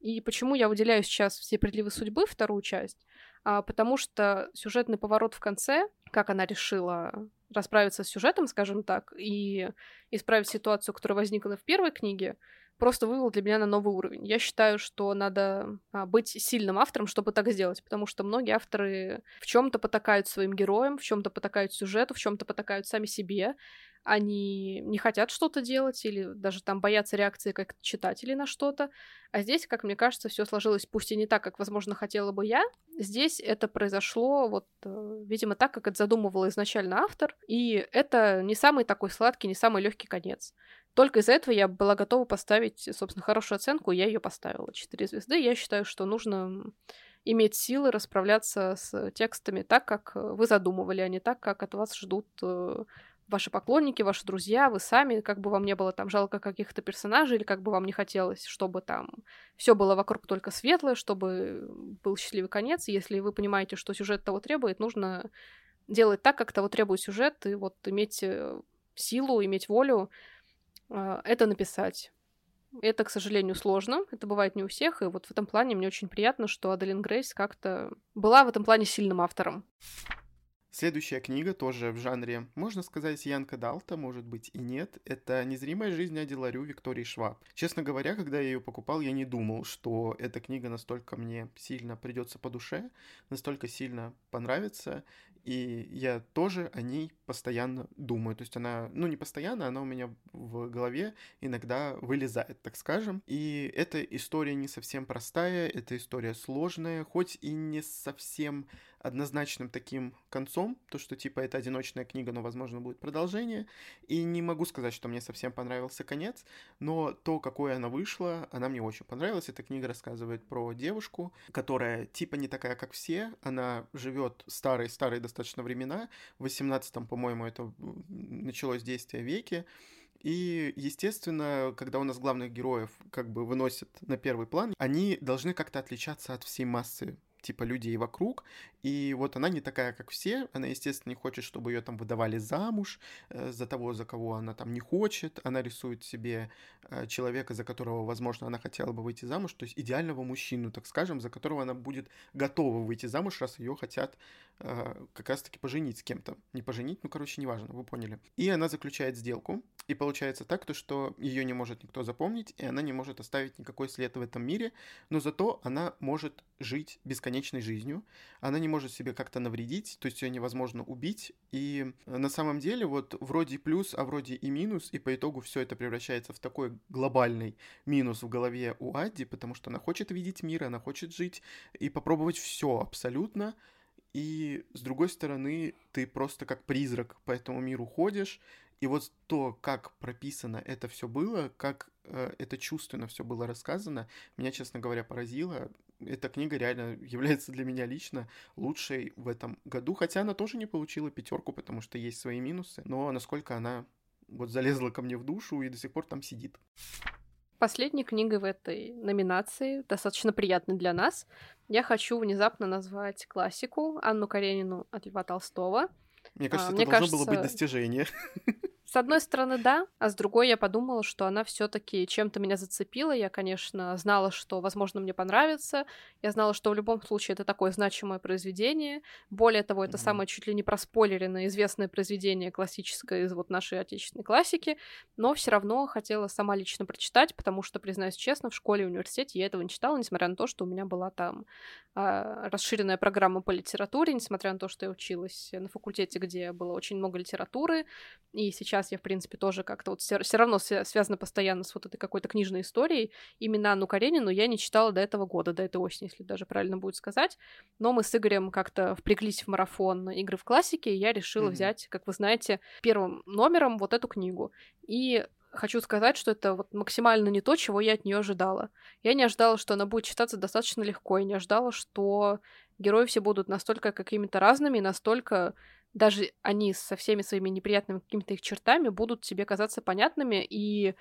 И почему я выделяю сейчас «Все приливы судьбы», вторую часть? А, потому что сюжетный поворот в конце, как она решила расправиться с сюжетом, скажем так, и исправить ситуацию, которая возникла в первой книге, просто вывел для меня на новый уровень. Я считаю, что надо быть сильным автором, чтобы так сделать, потому что многие авторы в чем-то потакают своим героям, в чем-то потакают сюжету, в чем-то потакают сами себе. Они не хотят что-то делать или даже там боятся реакции как читателей на что-то. А здесь, как мне кажется, все сложилось пусть и не так, как, возможно, хотела бы я. Здесь это произошло вот, видимо, так, как это задумывал изначально автор. И это не самый такой сладкий, не самый легкий конец. Только из-за этого я была готова поставить, собственно, хорошую оценку, и я ее поставила. Четыре звезды. Я считаю, что нужно иметь силы расправляться с текстами так, как вы задумывали, а не так, как от вас ждут ваши поклонники, ваши друзья, вы сами, как бы вам не было там жалко каких-то персонажей, или как бы вам не хотелось, чтобы там все было вокруг только светлое, чтобы был счастливый конец. Если вы понимаете, что сюжет того требует, нужно делать так, как того требует сюжет, и вот иметь силу, иметь волю это написать. Это, к сожалению, сложно, это бывает не у всех, и вот в этом плане мне очень приятно, что Аделин Грейс как-то была в этом плане сильным автором. Следующая книга тоже в жанре, можно сказать, Янка Далта, может быть и нет. Это «Незримая жизнь Ади Ларю» Виктории Шваб. Честно говоря, когда я ее покупал, я не думал, что эта книга настолько мне сильно придется по душе, настолько сильно понравится. И я тоже о ней постоянно думаю. То есть она, ну не постоянно, она у меня в голове иногда вылезает, так скажем. И эта история не совсем простая, эта история сложная, хоть и не совсем однозначным таким концом, то, что типа это одиночная книга, но, возможно, будет продолжение. И не могу сказать, что мне совсем понравился конец, но то, какой она вышла, она мне очень понравилась. Эта книга рассказывает про девушку, которая типа не такая, как все, она живет старые-старые достаточно времена, в восемнадцатом, по-моему, это началось действие веке. И, естественно, когда у нас главных героев как бы выносят на первый план, они должны как-то отличаться от всей массы типа людей вокруг, и вот она не такая, как все, она, естественно, не хочет, чтобы ее там выдавали замуж э, за того, за кого она там не хочет, она рисует себе э, человека, за которого, возможно, она хотела бы выйти замуж, то есть идеального мужчину, так скажем, за которого она будет готова выйти замуж, раз ее хотят э, как раз-таки поженить с кем-то. Не поженить, ну, короче, неважно, вы поняли. И она заключает сделку, и получается так, то, что ее не может никто запомнить, и она не может оставить никакой след в этом мире, но зато она может жить бесконечно конечной жизнью, она не может себе как-то навредить, то есть ее невозможно убить, и на самом деле вот вроде плюс, а вроде и минус, и по итогу все это превращается в такой глобальный минус в голове у Адди, потому что она хочет видеть мир, она хочет жить и попробовать все абсолютно, и, с другой стороны, ты просто как призрак по этому миру ходишь, и вот то, как прописано это все было, как э, это чувственно все было рассказано, меня, честно говоря, поразило. Эта книга реально является для меня лично лучшей в этом году, хотя она тоже не получила пятерку, потому что есть свои минусы, но насколько она вот залезла ко мне в душу и до сих пор там сидит. Последней книгой в этой номинации, достаточно приятной для нас, я хочу внезапно назвать классику Анну Каренину от Льва Толстого. Мне кажется, а, это мне должно кажется, было быть достижение. С одной стороны, да, а с другой я подумала, что она все-таки чем-то меня зацепила. Я, конечно, знала, что, возможно, мне понравится. Я знала, что в любом случае это такое значимое произведение. Более того, это mm-hmm. самое чуть ли не проспойлеренное известное произведение классическое из вот нашей отечественной классики. Но все равно хотела сама лично прочитать, потому что, признаюсь честно, в школе и университете я этого не читала, несмотря на то, что у меня была там э, расширенная программа по литературе, несмотря на то, что я училась на факультете, где было очень много литературы, и сейчас я, в принципе, тоже как-то вот все равно связана постоянно с вот этой какой-то книжной историей. Именно Анну Каренину я не читала до этого года, до этой осени, если даже правильно будет сказать. Но мы с Игорем как-то впряглись в марафон «Игры в классике», и я решила mm-hmm. взять, как вы знаете, первым номером вот эту книгу. И хочу сказать, что это вот максимально не то, чего я от нее ожидала. Я не ожидала, что она будет читаться достаточно легко, и не ожидала, что герои все будут настолько какими-то разными, настолько... даже они со всеми своими неприятными какими-то их чертами будут тебе казаться понятными, и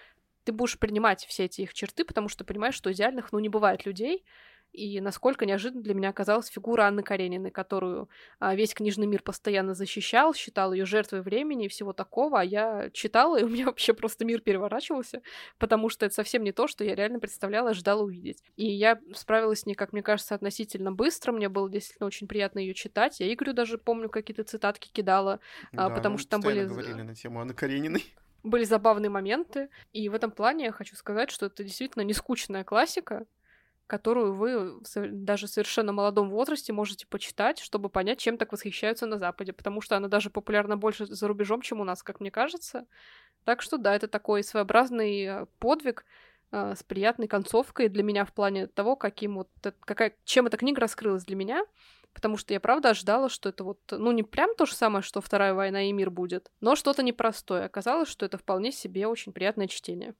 ты будешь принимать все эти их черты, потому что понимаешь, что идеальных, ну, не бывает людей, и насколько неожиданно для меня оказалась фигура Анны Карениной, которую а, весь книжный мир постоянно защищал, считал ее жертвой времени и всего такого, а я читала, и у меня вообще просто мир переворачивался, потому что это совсем не то, что я реально представляла, ожидала увидеть. И я справилась с ней, как мне кажется, относительно быстро, мне было действительно очень приятно ее читать, я Игорю даже, помню, какие-то цитатки кидала, да, а, потому что там были... говорили на тему Анны Карениной. Были забавные моменты, и в этом плане я хочу сказать, что это действительно не скучная классика, которую вы даже в совершенно молодом возрасте можете почитать, чтобы понять, чем так восхищаются на Западе, потому что она даже популярна больше за рубежом, чем у нас, как мне кажется. Так что да, это такой своеобразный подвиг э, с приятной концовкой для меня в плане того, каким вот, какая, чем эта книга раскрылась для меня, потому что я, правда, ожидала, что это вот, ну, не прям то же самое, что «Вторая война и мир» будет, но что-то непростое. Оказалось, что это вполне себе очень приятное чтение.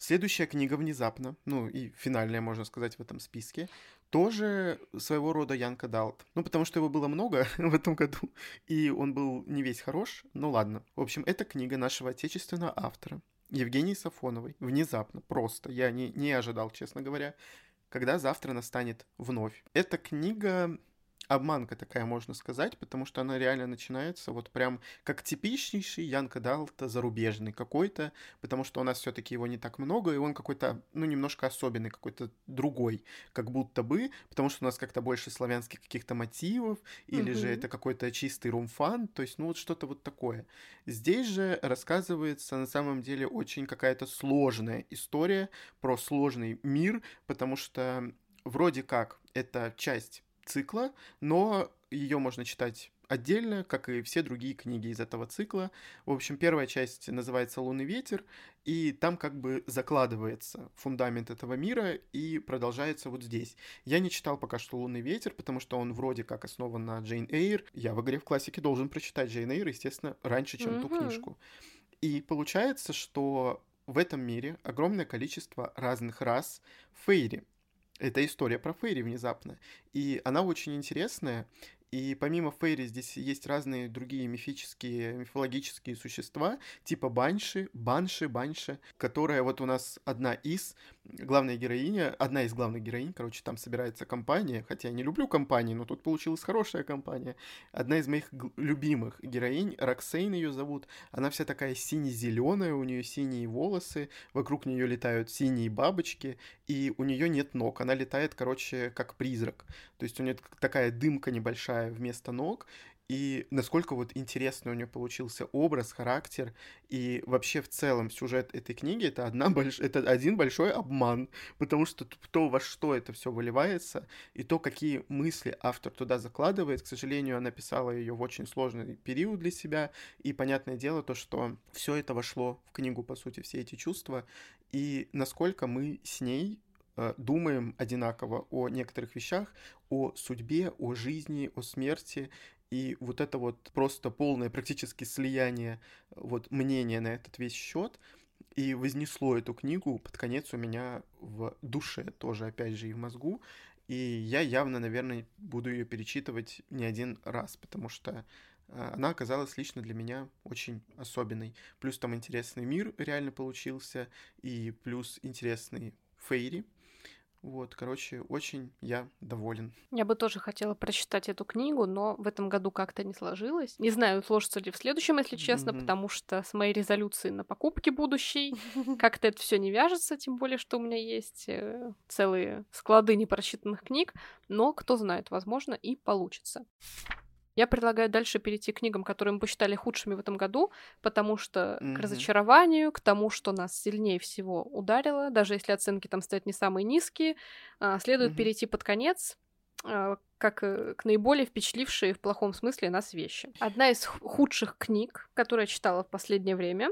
Следующая книга внезапно, ну и финальная, можно сказать, в этом списке, тоже своего рода Янка Далт. Ну, потому что его было много в этом году, и он был не весь хорош, но ладно. В общем, это книга нашего отечественного автора, Евгении Сафоновой. Внезапно, просто. Я не, не ожидал, честно говоря, когда завтра настанет вновь. Эта книга... обманка такая, можно сказать, потому что она реально начинается вот прям как типичнейший Янка Далта зарубежный какой-то, потому что у нас все-таки его не так много, и он какой-то, ну, немножко особенный, какой-то другой, как будто бы, потому что у нас как-то больше славянских каких-то мотивов, или угу. же это какой-то чистый румфан, то есть, ну, вот что-то вот такое. Здесь же рассказывается, на самом деле, очень какая-то сложная история про сложный мир, потому что вроде как это часть цикла, но ее можно читать отдельно, как и все другие книги из этого цикла. В общем, первая часть называется «Лунный ветер», и там как бы закладывается фундамент этого мира и продолжается вот здесь. Я не читал пока что «Лунный ветер», потому что он вроде как основан на Джейн Эйр. Я в «Игре в классике» должен прочитать Джейн Эйр, естественно, раньше, чем mm-hmm. ту книжку. И получается, что в этом мире огромное количество разных рас фейри. Это история про фейри внезапно, и она очень интересная, и помимо фейри здесь есть разные другие мифические, мифологические существа, типа банши, банши, банши, которая вот у нас одна из, главная героиня, одна из главных героинь, короче, там собирается компания, хотя я не люблю компании, но тут получилась хорошая компания, одна из моих г- любимых героинь, Роксейн ее зовут, она вся такая сине-зеленая, у нее синие волосы, вокруг нее летают синие бабочки, и у нее нет ног, она летает, короче, как призрак, то есть у нее такая дымка небольшая вместо ног, и насколько вот интересный у нее получился образ, характер, и вообще в целом сюжет этой книги — это, одна больш... это один большой обман, потому что то, во что это все выливается, и то, какие мысли автор туда закладывает. К сожалению, она писала ее в очень сложный период для себя, и понятное дело то, что все это вошло в книгу, по сути, все эти чувства, и насколько мы с ней думаем одинаково о некоторых вещах, о судьбе, о жизни, о смерти. И вот это вот просто полное практически слияние вот мнения на этот весь счет и вознесло эту книгу под конец у меня в душе тоже, опять же, и в мозгу. И я явно, наверное, буду ее перечитывать не один раз, потому что она оказалась лично для меня очень особенной. Плюс там интересный мир реально получился, и плюс интересный фейри. Вот, короче, очень я доволен. Я бы тоже хотела прочитать эту книгу, но в этом году как-то не сложилось. Не знаю, сложится ли в следующем, если честно, mm-hmm. потому что с моей резолюцией на покупки будущей как-то это все не вяжется, тем более, что у меня есть целые склады непрочитанных книг, но кто знает, возможно, и получится. Я предлагаю дальше перейти к книгам, которые мы посчитали худшими в этом году, потому что mm-hmm. к разочарованию, к тому, что нас сильнее всего ударило, даже если оценки там стоят не самые низкие, следует mm-hmm. перейти под конец, как к наиболее впечатлившей в плохом смысле нас вещи. Одна из худших книг, которую я читала в последнее время,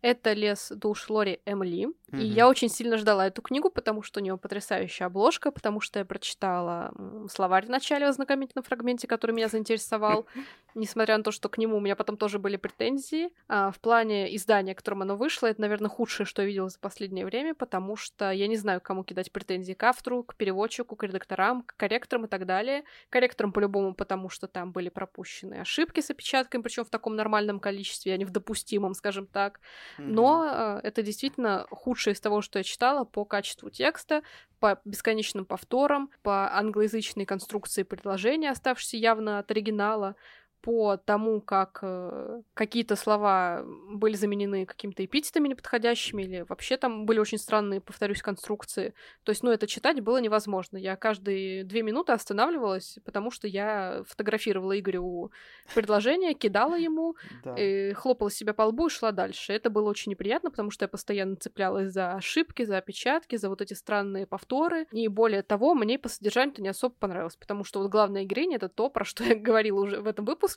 это «Лес душ» Лори Эм Ли. Mm-hmm. И я очень сильно ждала эту книгу, потому что у нее потрясающая обложка, потому что я прочитала словарь в начале в ознакомительном фрагменте, который меня заинтересовал, несмотря на то, что к нему у меня потом тоже были претензии. А в плане издания, которым оно вышло, это, наверное, худшее, что я видела за последнее время, потому что я не знаю, кому кидать претензии: к автору, к переводчику, к редакторам, к корректорам и так далее. Корректорам по-любому, потому что там были пропущены ошибки с опечатками, причем в таком нормальном количестве, а не в допустимом, скажем так. Но э, это действительно худшее из того, что я читала по качеству текста, по бесконечным повторам, по англоязычной конструкции предложения, оставшейся явно от оригинала, по тому, как э, какие-то слова были заменены какими-то эпитетами неподходящими, или вообще там были очень странные, повторюсь, конструкции. То есть, ну, это читать было невозможно. Я каждые две минуты останавливалась, потому что я фотографировала Игорю предложение, кидала ему, хлопала себя по лбу и шла дальше. Это было очень неприятно, потому что я постоянно цеплялась за ошибки, за опечатки, за вот эти странные повторы. И более того, мне по содержанию-то не особо понравилось, потому что вот главная героиня — это то, про что я говорила уже в этом выпуске.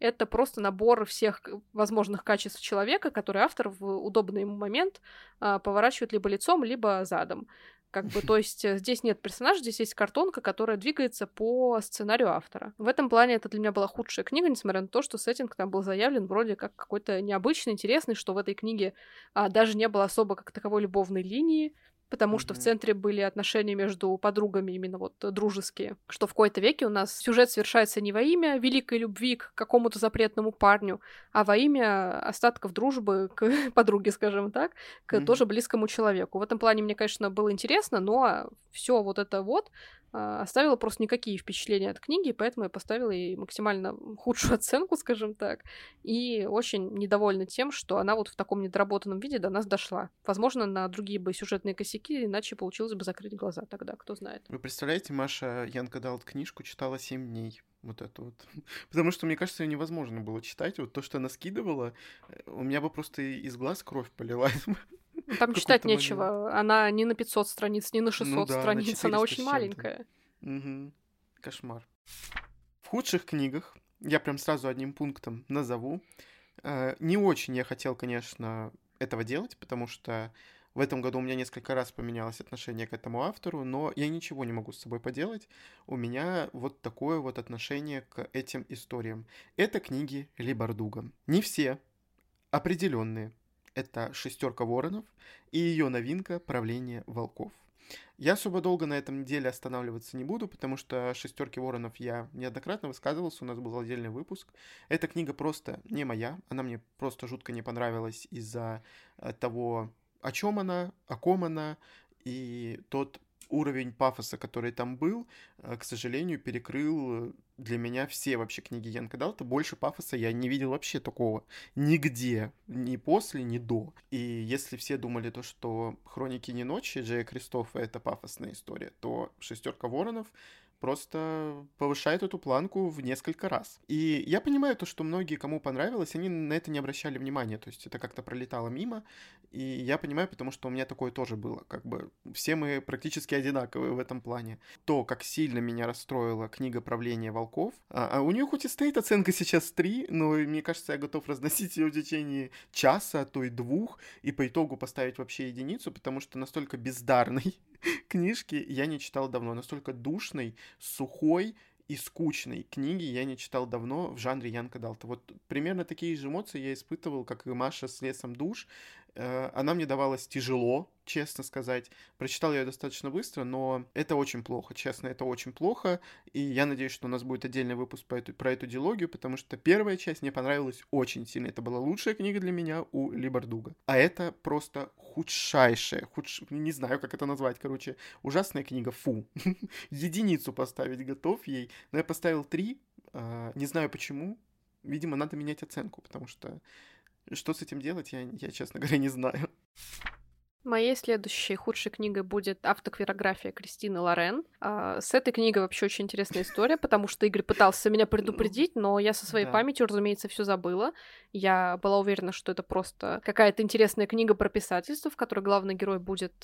Это просто набор всех возможных качеств человека, который автор в удобный ему момент а, поворачивает либо лицом, либо задом. Как бы, то есть здесь нет персонажа, здесь есть картонка, которая двигается по сценарию автора. В этом плане это для меня была худшая книга, несмотря на то, что сеттинг там был заявлен вроде как какой-то необычный, интересный, что в этой книге а, даже не было особо как таковой любовной линии, потому mm-hmm. что в центре были отношения между подругами, именно вот дружеские, что в кои-то веки у нас сюжет совершается не во имя великой любви к какому-то запретному парню, а во имя остатков дружбы к подруге, скажем так, к mm-hmm. тоже близкому человеку. В этом плане мне, конечно, было интересно, но все вот это вот оставила просто никакие впечатления от книги, поэтому я поставила ей максимально худшую оценку, скажем так, и очень недовольна тем, что она вот в таком недоработанном виде до нас дошла. Возможно, на другие бы сюжетные косяки, иначе получилось бы закрыть глаза тогда, кто знает. Вы представляете, Маша Янка Далт книжку читала семь дней. Вот это вот. Потому что, мне кажется, ее невозможно было читать. Вот то, что она скидывала, у меня бы просто из глаз кровь полилась. Там читать нечего. Момент. Она не на пятьсот страниц, не на шестьсот ну да, страниц. На она очень маленькая. Угу. Кошмар. В худших книгах, я прям сразу одним пунктом назову, не очень я хотел, конечно, этого делать, потому что в этом году у меня несколько раз поменялось отношение к этому автору, но я ничего не могу с собой поделать. У меня вот такое вот отношение к этим историям. Это книги Ли Бардуго. Не все, определенные. Это «Шестерка воронов» и ее новинка «Правление волков». Я особо долго на этом деле останавливаться не буду, потому что «Шестерки воронов» я неоднократно высказывался, у нас был отдельный выпуск. Эта книга просто не моя, она мне просто жутко не понравилась из-за того, о чем она, о ком она, и тот уровень пафоса, который там был, к сожалению, перекрыл для меня все вообще книги Янка Далта. Больше пафоса я не видел вообще такого нигде, ни после, ни до. И если все думали то, что «Хроники не ночи» Джея Кристофа — это пафосная история, то «Шестерка воронов» просто повышает эту планку в несколько раз. И я понимаю то, что многие, кому понравилось, они на это не обращали внимания, то есть это как-то пролетало мимо, и я понимаю, потому что у меня такое тоже было, как бы все мы практически одинаковые в этом плане. То, как сильно меня расстроила книга «Правление волков», а, а у нее хоть и стоит оценка сейчас три, но мне кажется, я готов разносить ее в течение часа, а то и двух, и по итогу поставить вообще единицу, потому что настолько бездарный книжки я не читал давно. Настолько душной, сухой и скучной книги я не читал давно в жанре Янка Далта. Вот примерно такие же эмоции я испытывал, как и Маша с «Лесом душ». Она мне давалась тяжело, честно сказать. Прочитал я ее достаточно быстро, но это очень плохо, честно, это очень плохо. И я надеюсь, что у нас будет отдельный выпуск про эту, про эту дилогию, потому что первая часть мне понравилась очень сильно. Это была лучшая книга для меня у Ли Бардуго. А это просто худшайшая, худш... не знаю, как это назвать, короче, ужасная книга, фу. Единицу поставить готов ей, но я поставил три, не знаю почему. Видимо, надо менять оценку, потому что... Что с этим делать, я, я, честно говоря, не знаю. Моей следующей худшей книгой будет «Автоквирография» Кристины Лорен. С этой книгой вообще очень интересная история, потому что Игорь пытался меня предупредить, но я со своей да. памятью, разумеется, все забыла. Я была уверена, что это просто какая-то интересная книга про писательство, в которой главный герой будет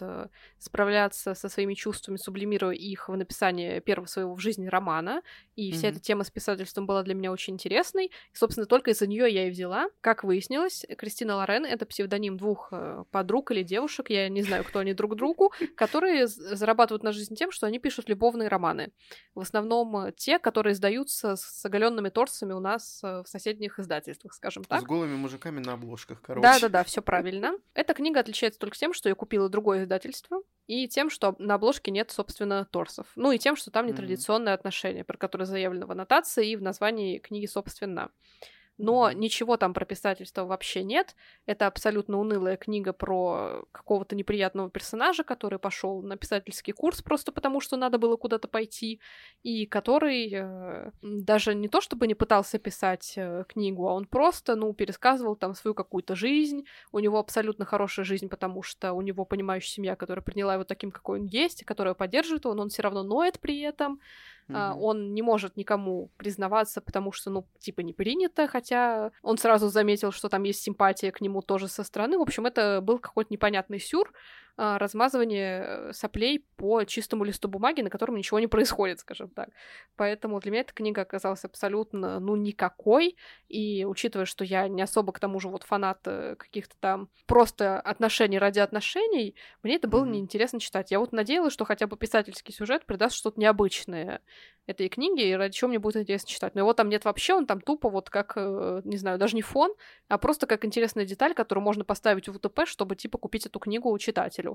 справляться со своими чувствами, сублимируя их в написании первого своего в жизни романа. И вся mm-hmm. эта тема с писательством была для меня очень интересной. И, собственно, только из-за нее я и взяла. Как выяснилось, Кристина Лорен — это псевдоним двух подруг или девушек, я не знаю, кто они друг другу, которые зарабатывают на жизнь тем, что они пишут любовные романы. В основном те, которые издаются с оголенными торсами у нас в соседних издательствах, скажем так. С голыми мужиками на обложках, короче. Да-да-да, все правильно. Эта книга отличается только тем, что я купила другое издательство, и тем, что на обложке нет, собственно, торсов. Ну и тем, что там нетрадиционное mm-hmm. отношение, про которое заявлено в аннотации и в названии книги, собственно. Но ничего там про писательство вообще нет. Это абсолютно унылая книга про какого-то неприятного персонажа, который пошел на писательский курс просто потому, что надо было куда-то пойти, и который э, даже не то чтобы не пытался писать э, книгу, а он просто, ну, пересказывал там свою какую-то жизнь. У него абсолютно хорошая жизнь, потому что у него понимающая семья, которая приняла его таким, какой он есть, которая поддерживает его, но он все равно ноет при этом. Uh-huh. Он не может никому признаваться, потому что, ну, типа, не принято, хотя он сразу заметил, что там есть симпатия к нему тоже со стороны. В общем, это был какой-то непонятный сюр, размазывание соплей по чистому листу бумаги, на котором ничего не происходит, скажем так. Поэтому для меня эта книга оказалась абсолютно, ну, никакой. И учитывая, что я не особо, к тому же, вот фанат каких-то там просто отношений ради отношений, мне это было mm-hmm. неинтересно читать. Я вот надеялась, что хотя бы писательский сюжет придаст что-то необычное этой книге, и ради чего мне будет интересно читать. Но его там нет вообще, он там тупо вот как, не знаю, даже не фон, а просто как интересная деталь, которую можно поставить в УТП, чтобы, типа, купить эту книгу у читателю.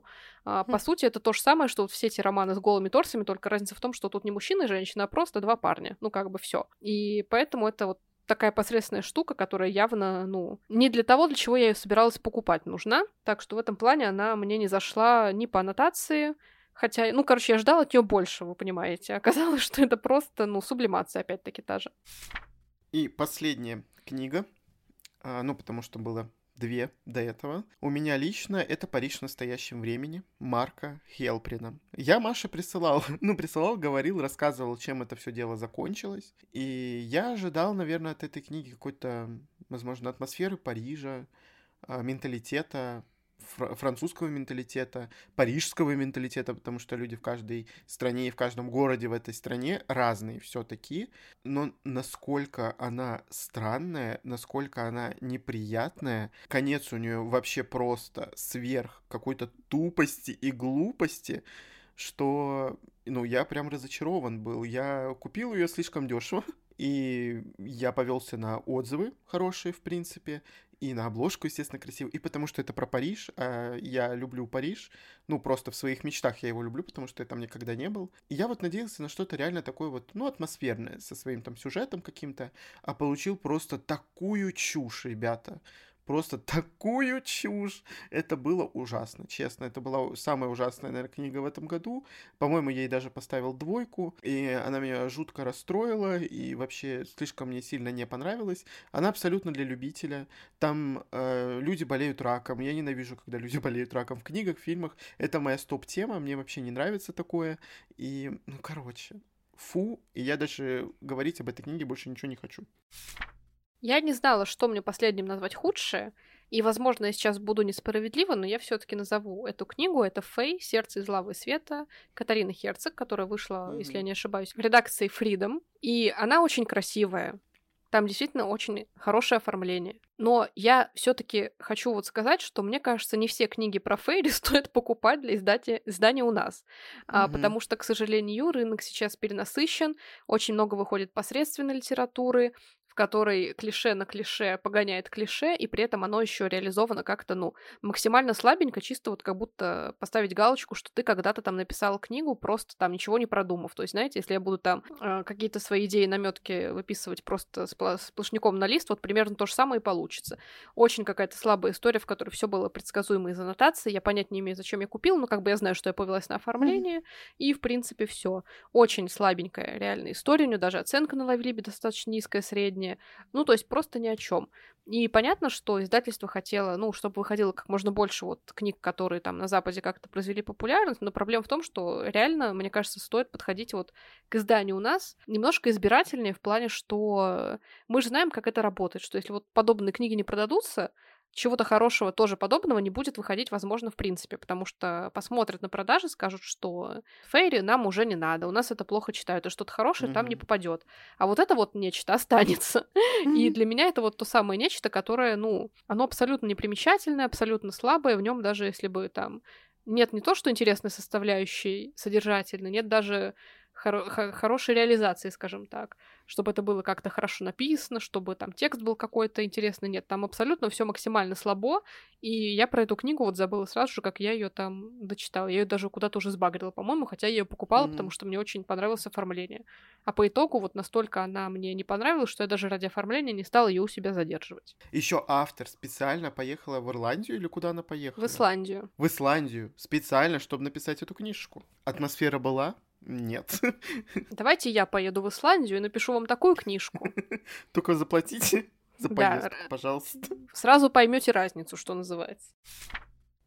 А, по mm. сути, это то же самое, что вот все эти романы с голыми торсами, только разница в том, что тут не мужчина и женщина, а просто два парня. Ну, как бы все. И поэтому это вот такая посредственная штука, которая явно, ну, не для того, для чего я ее собиралась покупать, нужна. Так что в этом плане она мне не зашла ни по аннотации, хотя, ну, короче, я ждала от нее больше, вы понимаете. Оказалось, что это просто, ну, сублимация опять-таки та же. И последняя книга, а, ну, потому что было две до этого. У меня лично это «Париж в настоящем времени» Марка Хелприна. Я Маше присылал, ну, присылал, говорил, рассказывал, чем это все дело закончилось. И я ожидал, наверное, от этой книги какой-то, возможно, атмосферы Парижа, менталитета, французского менталитета, парижского менталитета, потому что люди в каждой стране и в каждом городе в этой стране разные все-таки, но насколько она странная, насколько она неприятная, конец у нее вообще просто сверх какой-то тупости и глупости, что, ну, я прям разочарован был. Я купил ее слишком дешево, и я повелся на отзывы хорошие, в принципе, и на обложку, естественно, красивую, и потому что это про Париж, а я люблю Париж, ну, просто в своих мечтах я его люблю, потому что я там никогда не был. И я вот надеялся на что-то реально такое вот, ну, атмосферное, со своим там сюжетом каким-то, а получил просто такую чушь, ребята, просто такую чушь. Это было ужасно, честно. Это была самая ужасная, наверное, книга в этом году. По-моему, я ей даже поставил двойку, и она меня жутко расстроила, и вообще слишком мне сильно не понравилась. Она абсолютно для любителя. Там э, люди болеют раком. Я ненавижу, когда люди болеют раком в книгах, в фильмах. Это моя стоп-тема, мне вообще не нравится такое. И, ну, короче, фу. И я даже говорить об этой книге больше ничего не хочу. Я не знала, что мне последним назвать худшее, и, возможно, я сейчас буду несправедлива, но я все-таки назову эту книгу. Это «Фэй. Сердце из лавы и света» Катарины Херцог, которая вышла, mm-hmm. если я не ошибаюсь, в редакции Freedom, и она очень красивая. Там действительно очень хорошее оформление. Но я все-таки хочу вот сказать, что мне кажется, не все книги про фейри стоит покупать для издати... издания у нас. Mm-hmm. А, потому что, к сожалению, рынок сейчас перенасыщен, очень много выходит посредственной литературы, в которой клише на клише погоняет клише, и при этом оно еще реализовано как-то, ну, максимально слабенько, чисто вот как будто поставить галочку, что ты когда-то там написал книгу, просто там ничего не продумав. То есть, знаете, если я буду там э, какие-то свои идеи, намётки выписывать просто спла- сплошняком на лист, вот примерно то же самое и получится. Очень какая-то слабая история, в которой все было предсказуемо из аннотации, я понять не имею, зачем я купила, но как бы я знаю, что я повелась на оформление, mm-hmm. и, в принципе, все. Очень слабенькая реальная история, у нее даже оценка на Лавлибе достаточно низкая, средняя. Ну, то есть просто ни о чем. И понятно, что издательство хотело, ну, чтобы выходило как можно больше вот книг, которые там на Западе как-то произвели популярность, но проблема в том, что реально, мне кажется, стоит подходить вот к изданию у нас немножко избирательнее в плане, что мы же знаем, как это работает, что если вот подобные книги не продадутся, чего-то хорошего тоже подобного не будет выходить, возможно, в принципе, потому что посмотрят на продажи, скажут, что фейри нам уже не надо, у нас это плохо читают, и что-то хорошее mm-hmm. там не попадет. А вот это вот нечто останется. Mm-hmm. И для меня это вот то самое нечто, которое, ну, оно абсолютно непримечательное, абсолютно слабое, в нем даже если бы там нет не то, что интересной составляющей, содержательной, нет даже хор- хорошей реализации, скажем так, чтобы это было как-то хорошо написано, чтобы там текст был какой-то интересный. Нет, там абсолютно все максимально слабо, и я про эту книгу вот забыла сразу же, как я ее там дочитала. Я ее даже куда-то уже сбагрила, по-моему, хотя я ее покупала, mm-hmm. потому что мне очень понравилось оформление. А по итогу вот настолько она мне не понравилась, что я даже ради оформления не стала ее у себя задерживать. Еще автор специально поехала в Ирландию или куда она поехала? В Исландию. В Исландию. Специально, чтобы написать эту книжку. Атмосфера была? Нет. Давайте я поеду в Исландию и напишу вам такую книжку. Только заплатите за поездку, да, пожалуйста. Сразу поймете разницу, что называется.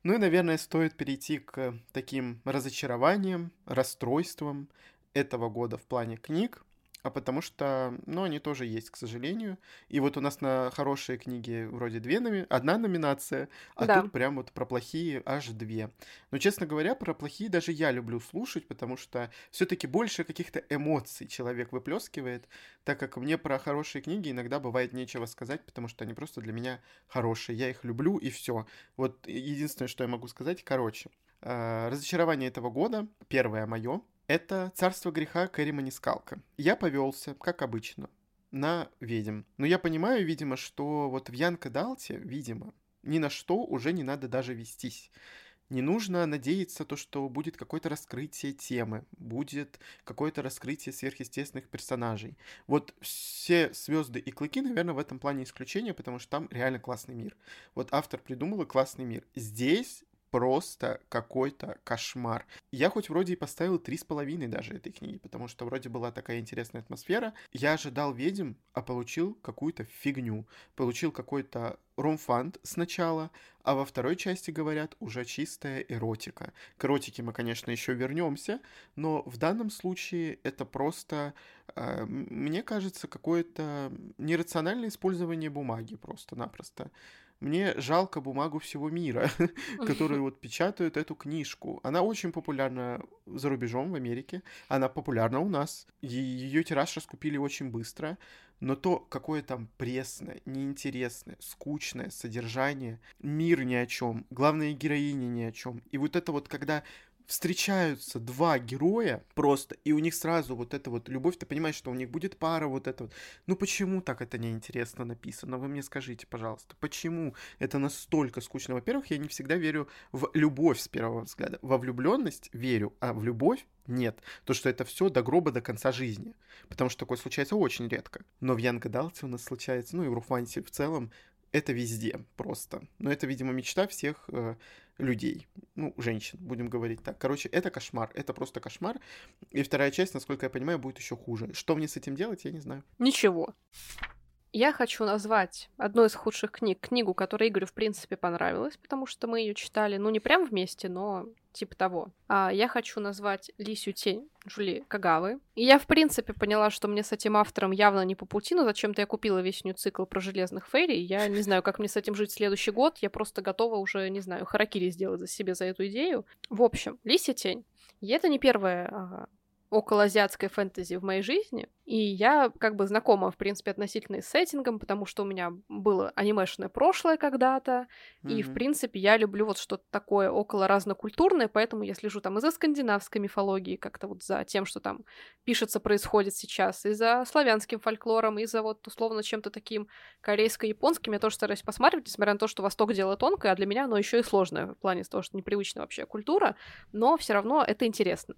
Ну и, наверное, стоит перейти к таким разочарованиям, расстройствам этого года в плане книг, а потому что, ну, они тоже есть, к сожалению. И вот у нас на хорошие книги вроде две номи... одна номинация, а да. тут прям вот про плохие аж две. Но, честно говоря, про плохие даже я люблю слушать, потому что все-таки больше каких-то эмоций человек выплескивает, так как мне про хорошие книги иногда бывает нечего сказать, потому что они просто для меня хорошие. Я их люблю, и все. Вот единственное, что я могу сказать, короче. Разочарование этого года, первое мое, это «Царство греха» Кэрри Манискалка. Я повелся, как обычно, на ведьм. Но я понимаю, видимо, что вот в Янка Далте, видимо, ни на что уже не надо даже вестись. Не нужно надеяться, то, что будет какое-то раскрытие темы, будет какое-то раскрытие сверхъестественных персонажей. Вот все звезды и клыки, наверное, в этом плане исключение, потому что там реально классный мир. Вот автор придумал классный мир. Здесь просто какой-то кошмар. Я хоть вроде и поставил три с половиной даже этой книги, потому что вроде была такая интересная атмосфера. Я ожидал ведьм, а получил какую-то фигню. Получил какой-то ромфант сначала, а во второй части, говорят, уже чистая эротика. К эротике мы, конечно, еще вернемся, но в данном случае это просто, э, мне кажется, какое-то нерациональное использование бумаги просто-напросто. Мне жалко бумагу всего мира, которые вот печатают эту книжку. Она очень популярна за рубежом в Америке, она популярна у нас. Ее тираж раскупили очень быстро, но то, какое там пресное, неинтересное, скучное содержание, мир ни о чем, главная героиня ни о чем. И вот это вот, когда встречаются два героя просто, и у них сразу вот эта вот любовь, ты понимаешь, что у них будет пара вот эта вот. Ну почему так это неинтересно написано? Вы мне скажите, пожалуйста, почему это настолько скучно? Во-первых, я не всегда верю в любовь с первого взгляда. Во влюбленность верю, а в любовь нет. То, что это все до гроба, до конца жизни. Потому что такое случается очень редко. Но в Янг Эдалте у нас случается, ну и в Руфансе в целом, это везде просто. Но это, видимо, мечта всех э, людей. Ну, женщин, будем говорить так. Короче, это кошмар. Это просто кошмар. И вторая часть, насколько я понимаю, будет еще хуже. Что мне с этим делать, я не знаю. Ничего. Я хочу назвать одной из худших книг, книгу, которая Игорю, в принципе, понравилась, потому что мы ее читали, ну, не прям вместе, но типа того. А я хочу назвать «Лисью тень» Джули Кагавы. И я, в принципе, поняла, что мне с этим автором явно не по пути, но зачем-то я купила весь нью цикл про железных фейри. Я не знаю, как мне с этим жить в следующий год. Я просто готова уже, не знаю, харакири сделать за себе за эту идею. В общем, «Лисья тень». И это не первая а, околоазиатская фэнтези в моей жизни. И я как бы знакома, в принципе, относительно с сеттингом, потому что у меня было анимешное прошлое когда-то, mm-hmm. и, в принципе, я люблю вот что-то такое около разнокультурное, поэтому я слежу там и за скандинавской мифологией, как-то вот за тем, что там пишется, происходит сейчас, и за славянским фольклором, и за вот условно чем-то таким корейско-японским. Я тоже стараюсь посматривать, несмотря на то, что Восток дело тонкое, а для меня оно еще и сложное в плане того, что непривычная вообще культура, но все равно это интересно.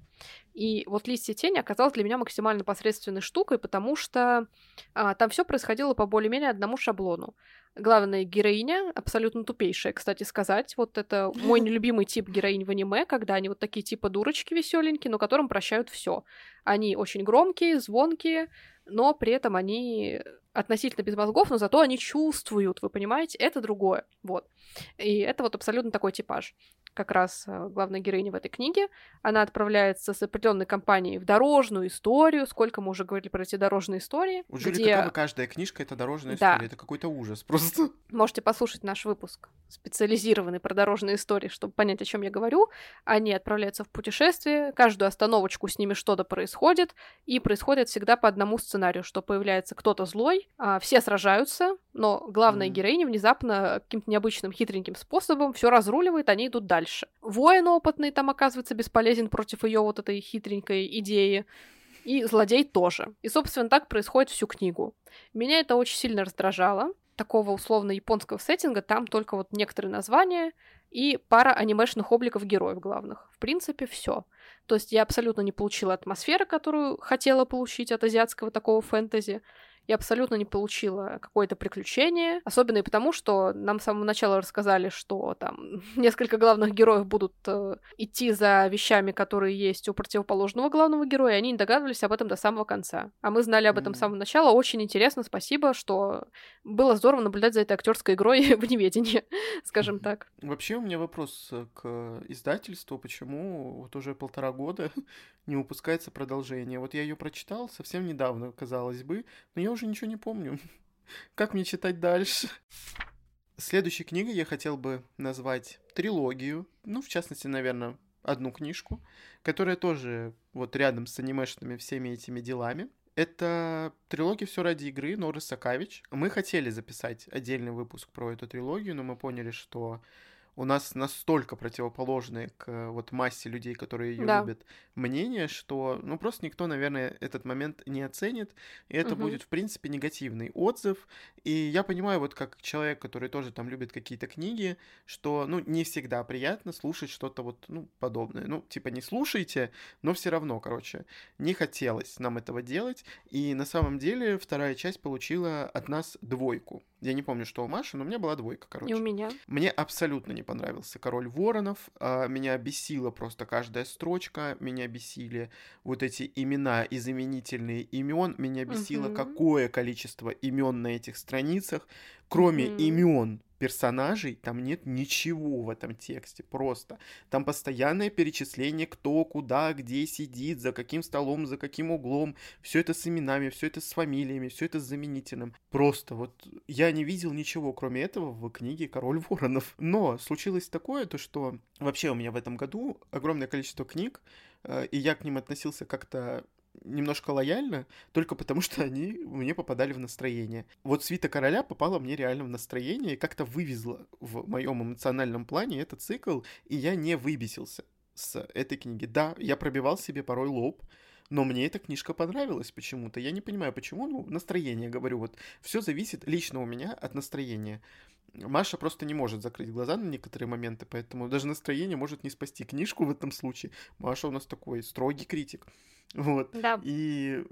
И вот «Листья тени» оказалось для меня максимально посредственной штукой, штукой, потому что а, там все происходило по более-менее одному шаблону. Главная героиня, абсолютно тупейшая, кстати сказать, вот это мой нелюбимый тип героинь в аниме, когда они вот такие типа дурочки веселенькие, но которым прощают все. Они очень громкие, звонкие, но при этом они относительно без мозгов, но зато они чувствуют, вы понимаете, это другое, вот. И это вот абсолютно такой типаж. Как раз главная героиня в этой книге, она отправляется с определенной компанией в дорожную историю, сколько мы уже говорили про эти дорожные истории. У Джули где... Катавы каждая книжка — это дорожная да. история, это какой-то ужас просто. Можете послушать наш выпуск, специализированный про дорожные истории, чтобы понять, о чем я говорю. Они отправляются в путешествие, каждую остановочку с ними что-то происходит, и происходит всегда по одному сценарию, что появляется кто-то злой, а все сражаются, но главная mm-hmm. героиня внезапно каким-то необычным хитреньким способом все разруливает, они идут дальше. Воин опытный там оказывается бесполезен против ее вот этой хитренькой идеи. И злодей тоже. И, собственно, так происходит всю книгу. Меня это очень сильно раздражало. Такого условно японского сеттинга там только вот некоторые названия и пара анимешных обликов героев главных. В принципе, все. То есть я абсолютно не получила атмосферы, которую хотела получить от азиатского такого фэнтези. Я абсолютно не получила какое-то приключение. Особенно и потому, что нам с самого начала рассказали, что там несколько главных героев будут э, идти за вещами, которые есть у противоположного главного героя, и они не догадывались об этом до самого конца. А мы знали об этом с самого начала. Очень интересно, спасибо, что было здорово наблюдать за этой актерской игрой в неведении, скажем так. Вообще у меня вопрос к издательству, почему вот уже полтора года не выпускается продолжение. Вот я ее прочитал совсем недавно, казалось бы, но я уже ничего не помню. Как мне читать дальше? Следующей книгой я хотел бы назвать трилогию, ну, в частности, наверное, одну книжку, которая тоже вот рядом с анимешными всеми этими делами. Это трилогия «Все ради игры» Норы Сакавич. Мы хотели записать отдельный выпуск про эту трилогию, но мы поняли, что у нас настолько противоположные к вот массе людей, которые ее да. любят, мнение, что ну просто никто, наверное, этот момент не оценит, и это угу. будет, в принципе, негативный отзыв. И я понимаю, вот как человек, который тоже там любит какие-то книги, что ну не всегда приятно слушать что-то вот ну подобное. Ну, типа не слушайте, но все равно, короче, не хотелось нам этого делать. И на самом деле вторая часть получила от нас двойку. Я не помню, что у Маши, но у меня была двойка, короче. И у меня. Мне абсолютно не понравился «Король воронов», меня бесила просто каждая строчка, меня бесили вот эти имена и заменительные имен, меня бесило, угу. какое количество имен на этих страницах, кроме угу. имен персонажей, там нет ничего в этом тексте, просто. Там постоянное перечисление, кто, куда, где сидит, за каким столом, за каким углом, все это с именами, все это с фамилиями, все это с заменительным. Просто вот я не видел ничего, кроме этого, в книге «Король воронов». Но случилось такое, то что вообще у меня в этом году огромное количество книг, и я к ним относился как-то немножко лояльно, только потому что они мне попадали в настроение. Вот «Свита короля» попала мне реально в настроение и как-то вывезла в моем эмоциональном плане этот цикл, и я не выбесился с этой книги. Да, я пробивал себе порой лоб, но мне эта книжка понравилась почему-то. Я не понимаю, почему, но настроение, говорю, вот все зависит лично у меня от настроения. Маша просто не может закрыть глаза на некоторые моменты, поэтому даже настроение может не спасти книжку в этом случае. Маша у нас такой строгий критик. Вот. Да. И,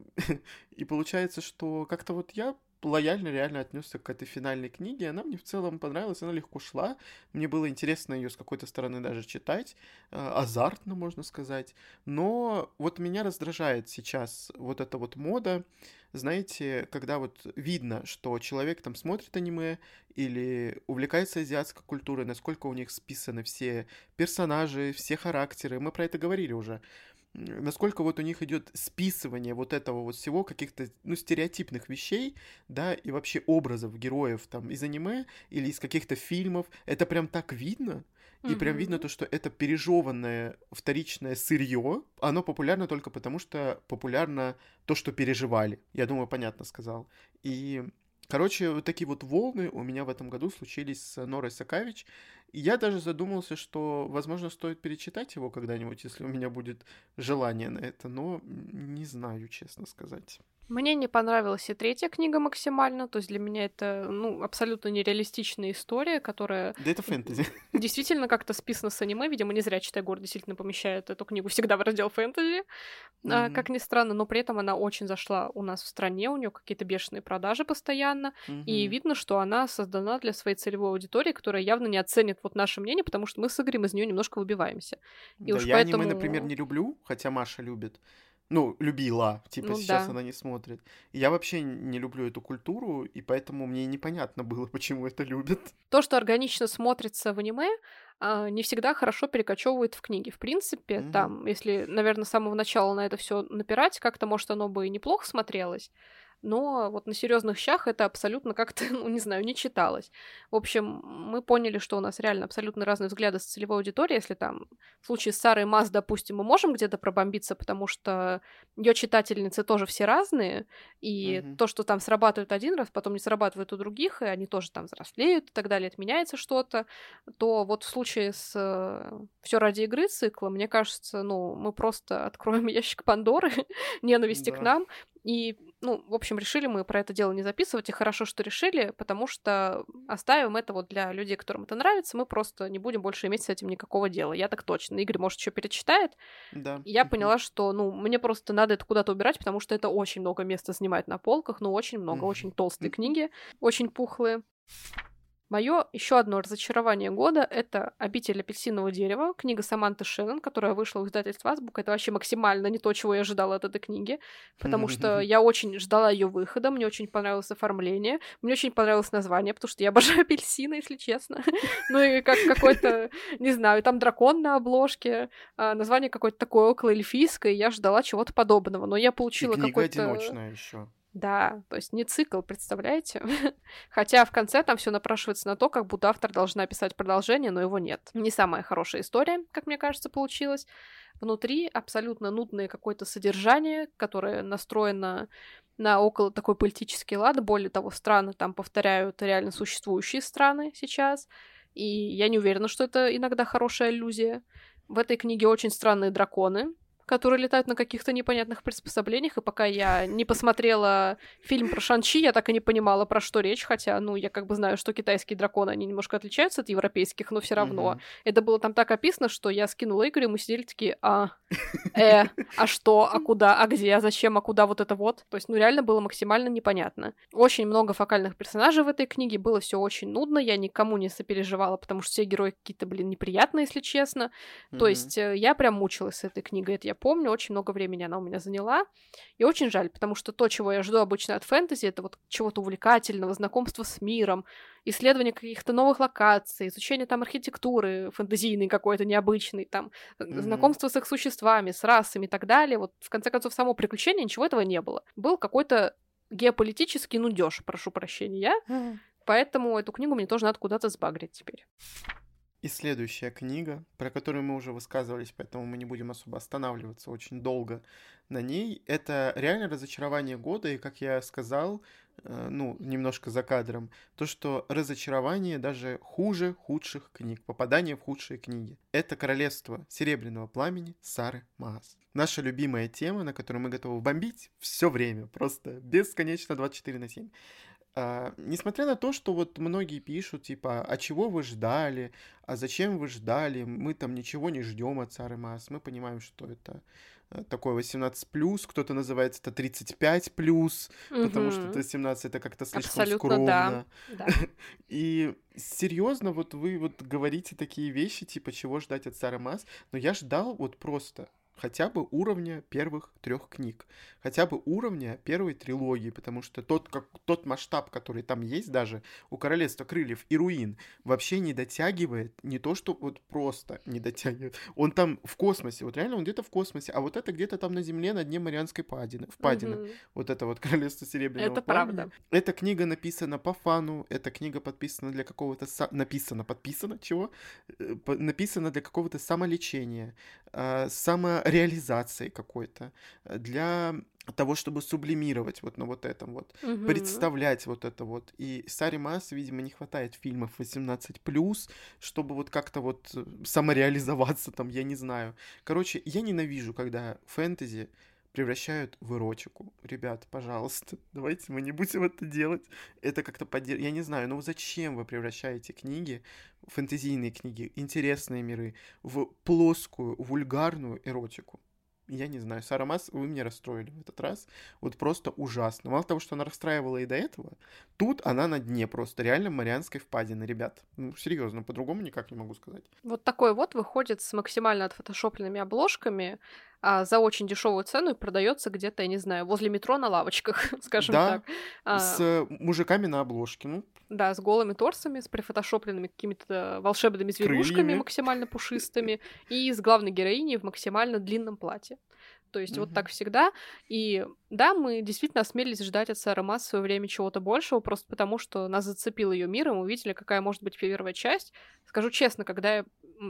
и получается, что как-то вот я лояльно реально отнесся к этой финальной книге. Она мне в целом понравилась, она легко шла. Мне было интересно ее с какой-то стороны даже читать, азартно, можно сказать. Но вот меня раздражает сейчас вот эта вот мода, знаете, когда вот видно, что человек там смотрит аниме или увлекается азиатской культурой, насколько у них списаны все персонажи, все характеры. Мы про это говорили уже. насколько вот у них идет списывание вот этого вот всего, каких-то, ну, стереотипных вещей, да, и вообще образов героев там из аниме или из каких-то фильмов, это прям так видно, и mm-hmm. прям видно то, что это пережеванное вторичное сырье, оно популярно только потому, что популярно то, что переживали. Я думаю, понятно сказал. И... Короче, вот такие вот волны у меня в этом году случились с Норой Сакавич. И я даже задумался, что, возможно, стоит перечитать его когда-нибудь, если у меня будет желание на это, но не знаю, честно сказать. Мне не понравилась и третья книга максимально, то есть для меня это, ну, абсолютно нереалистичная история, которая... Да это фэнтези. Действительно как-то списана с аниме, видимо, не зря «Читай город» действительно помещает эту книгу всегда в раздел фэнтези, mm-hmm. как ни странно, но при этом она очень зашла у нас в стране, у нее какие-то бешеные продажи постоянно, mm-hmm. и видно, что она создана для своей целевой аудитории, которая явно не оценит вот наше мнение, потому что мы с Игорем из нее немножко выбиваемся. И да, уж я поэтому... аниме, например, не люблю, хотя Маша любит. Ну, любила, типа, ну, сейчас да. Она не смотрит. Я вообще не люблю эту культуру, и поэтому мне непонятно было, почему это любят. То, что органично смотрится в аниме, не всегда хорошо перекочевывает в книги. В принципе, mm-hmm. там, если, наверное, с самого начала на это все напирать, как-то, может, оно бы и неплохо смотрелось, но вот на серьезных щах это абсолютно как-то, ну, не знаю, не читалось. В общем, мы поняли, что у нас реально абсолютно разные взгляды с целевой аудиторией. Если там в случае с Сарой Маас, допустим, мы можем где-то пробомбиться, потому что ее читательницы тоже все разные, и mm-hmm. то, что там срабатывает один раз, потом не срабатывает у других, и они тоже там взрослеют и так далее, отменяется что-то, то вот в случае с «Все ради игры» цикла, мне кажется, ну, мы просто откроем ящик Пандоры ненависти да. к нам, и, ну, в общем, решили мы про это дело не записывать, и хорошо, что решили, потому что оставим это вот для людей, которым это нравится, мы просто не будем больше иметь с этим никакого дела, я так точно. Игорь, может, еще перечитает. Да. Я поняла, что, ну, мне просто надо это куда-то убирать, потому что это очень много места занимает на полках, ну, очень много, очень толстые книги, очень пухлые. Мое еще одно разочарование года — это «Обитель апельсинового дерева», книга Саманты Шеннон, которая вышла в издательстве «Азбука». Это вообще максимально не то, чего я ожидала от этой книги, потому что я очень ждала ее выхода, мне очень понравилось оформление, мне очень понравилось название, потому что я обожаю апельсины, если честно. Ну и как какой-то, не знаю, там дракон на обложке, название какое-то такое около эльфийское, я ждала чего-то подобного, но я получила какой-то... Книга одиночная еще. Да, то есть не цикл, представляете? Хотя в конце там все напрашивается на то, как будто автор должна писать продолжение, но его нет. Не самая хорошая история, как мне кажется, получилась. Внутри абсолютно нудное какое-то содержание, которое настроено на около такой политический лад. Более того, страны там повторяют реально существующие страны сейчас. И я не уверена, что это иногда хорошая иллюзия. В этой книге очень странные драконы, которые летают на каких-то непонятных приспособлениях, и пока я не посмотрела фильм про Шан-Чи, я так и не понимала, про что речь, хотя, ну, я как бы знаю, что китайские драконы, они немножко отличаются от европейских, но все равно. Mm-hmm. Это было там так описано, что я скинула Игорю, и мы сидели такие, а, э, а что, а куда, а где, а зачем, а куда вот это вот? То есть, ну, реально было максимально непонятно. Очень много фокальных персонажей в этой книге, было все очень нудно, я никому не сопереживала, потому что все герои какие-то, блин, неприятные, если честно. Mm-hmm. То есть, я прям мучилась с этой книгой, это я помню, очень много времени она у меня заняла, и очень жаль, потому что то, чего я жду обычно от фэнтези, это вот чего-то увлекательного, знакомства с миром, исследование каких-то новых локаций, изучение там архитектуры фэнтезийной какой-то, необычной, там, mm-hmm. знакомство с их существами, с расами и так далее, вот, в конце концов, само приключение, ничего этого не было. Был какой-то геополитический нудёж, прошу прощения, я, mm-hmm. поэтому эту книгу мне тоже надо куда-то сбагрить теперь. И следующая книга, про которую мы уже высказывались, поэтому мы не будем особо останавливаться очень долго на ней, это реально разочарование года, и, как я сказал, ну, немножко за кадром, то, что разочарование даже хуже худших книг, попадание в худшие книги. Это «Королевство Серебряного Пламени» Сары Маас. Наша любимая тема, на которую мы готовы бомбить все время, просто бесконечно двадцать четыре на семь. А, несмотря на то, что вот многие пишут, типа, а чего вы ждали, а зачем вы ждали, мы там ничего не ждем от Сары Маас, мы понимаем, что это такое восемнадцать плюс, кто-то называет это тридцать пять плюс, угу. потому что это семнадцать, это как-то слишком абсолютно скромно. Да. И серьезно, вот вы вот говорите такие вещи, типа, чего ждать от Сары Маас, но я ждал вот просто хотя бы уровня первых трех книг, хотя бы уровня первой трилогии, потому что тот, как, тот масштаб, который там есть даже у «Королевства крыльев» и «Руин», вообще не дотягивает, не то что вот просто не дотягивает, он там в космосе, вот реально он где-то в космосе, а вот это где-то там на земле, на дне Марианской падины, впадины, угу. Вот это вот «Королевство Серебряного это Пламени». Правда. Эта книга написана по фану, эта книга подписана для какого-то... Са... Написана, подписана, чего? Написана для какого-то самолечения, самореализации какой-то, для того, чтобы сублимировать вот на вот этом вот, угу. Представлять вот это вот. И Саре Маас, видимо, не хватает фильмов восемнадцать плюс, чтобы вот как-то вот самореализоваться там, я не знаю. Короче, я ненавижу, когда фэнтези превращают в эротику. Ребят, пожалуйста, давайте мы не будем это делать. Это как-то поддерж... Я не знаю, ну зачем вы превращаете книги, фэнтезийные книги, интересные миры, в плоскую, вульгарную эротику? Я не знаю. Сара Маас, вы меня расстроили в этот раз. Вот просто ужасно. Мало того, что она расстраивала и до этого, тут она на дне просто реально Марианской впадины, ребят. Ну, серьезно, по-другому никак не могу сказать. Вот такой вот выходит с максимально отфотошопленными обложками, а за очень дешевую цену и продается где-то, я не знаю, возле метро на лавочках, скажем да, так. Да, с а... мужиками на обложке. Ну. Да, с голыми торсами, с прифотошопленными какими-то волшебными зверушками крыльями. Максимально пушистыми и с главной героиней в максимально длинном платье. То есть mm-hmm. вот так всегда. И да, мы действительно осмелились ждать от Сары Маас в своё время чего-то большего, просто потому что нас зацепил ее мир, и мы увидели, какая может быть первая часть. Скажу честно, когда я,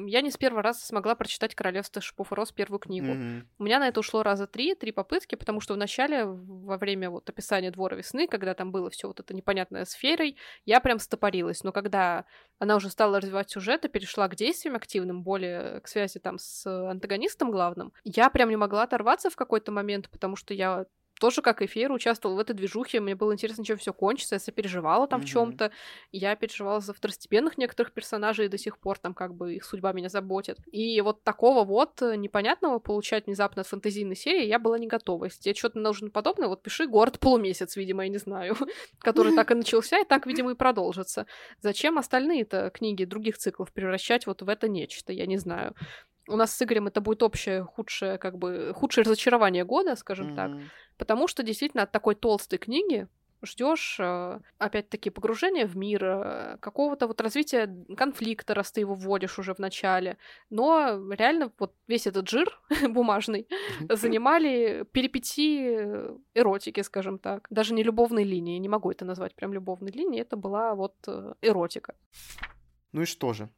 я не с первого раза смогла прочитать «Королевство шипов и роз» первую книгу. Mm-hmm. У меня на это ушло раза три, три попытки, потому что вначале, во время вот описания «Двора весны», когда там было все вот это непонятное с феерой, я прям стопорилась. Но когда она уже стала развивать сюжет и перешла к действиям активным, более к связи там с антагонистом главным, я прям не могла оторваться в какой-то момент, потому что я тоже, как и Фейра, участвовала в этой движухе, мне было интересно, чем все кончится, я сопереживала там mm-hmm. в чем-то, я переживала за второстепенных некоторых персонажей, и до сих пор там как бы их судьба меня заботит. И вот такого вот непонятного получать внезапно от фэнтезийной серии я была не готова. Если тебе что-то нужно подобное, вот пиши «Город полумесяц», видимо, я не знаю, который так и начался, и так, видимо, и продолжится. Зачем остальные-то книги других циклов превращать вот в это нечто, я не знаю. У нас с Игорем это будет общее худшее, как бы, худшее разочарование года, скажем mm-hmm. так. Потому что действительно от такой толстой книги ждешь, опять-таки, погружения в мир, какого-то вот развития конфликта, раз ты его вводишь уже в начале. Но реально вот весь этот жир бумажный занимали перипетии эротики, скажем так. Даже не любовной линии, не могу это назвать прям любовной линией, это была вот эротика. Ну и что же?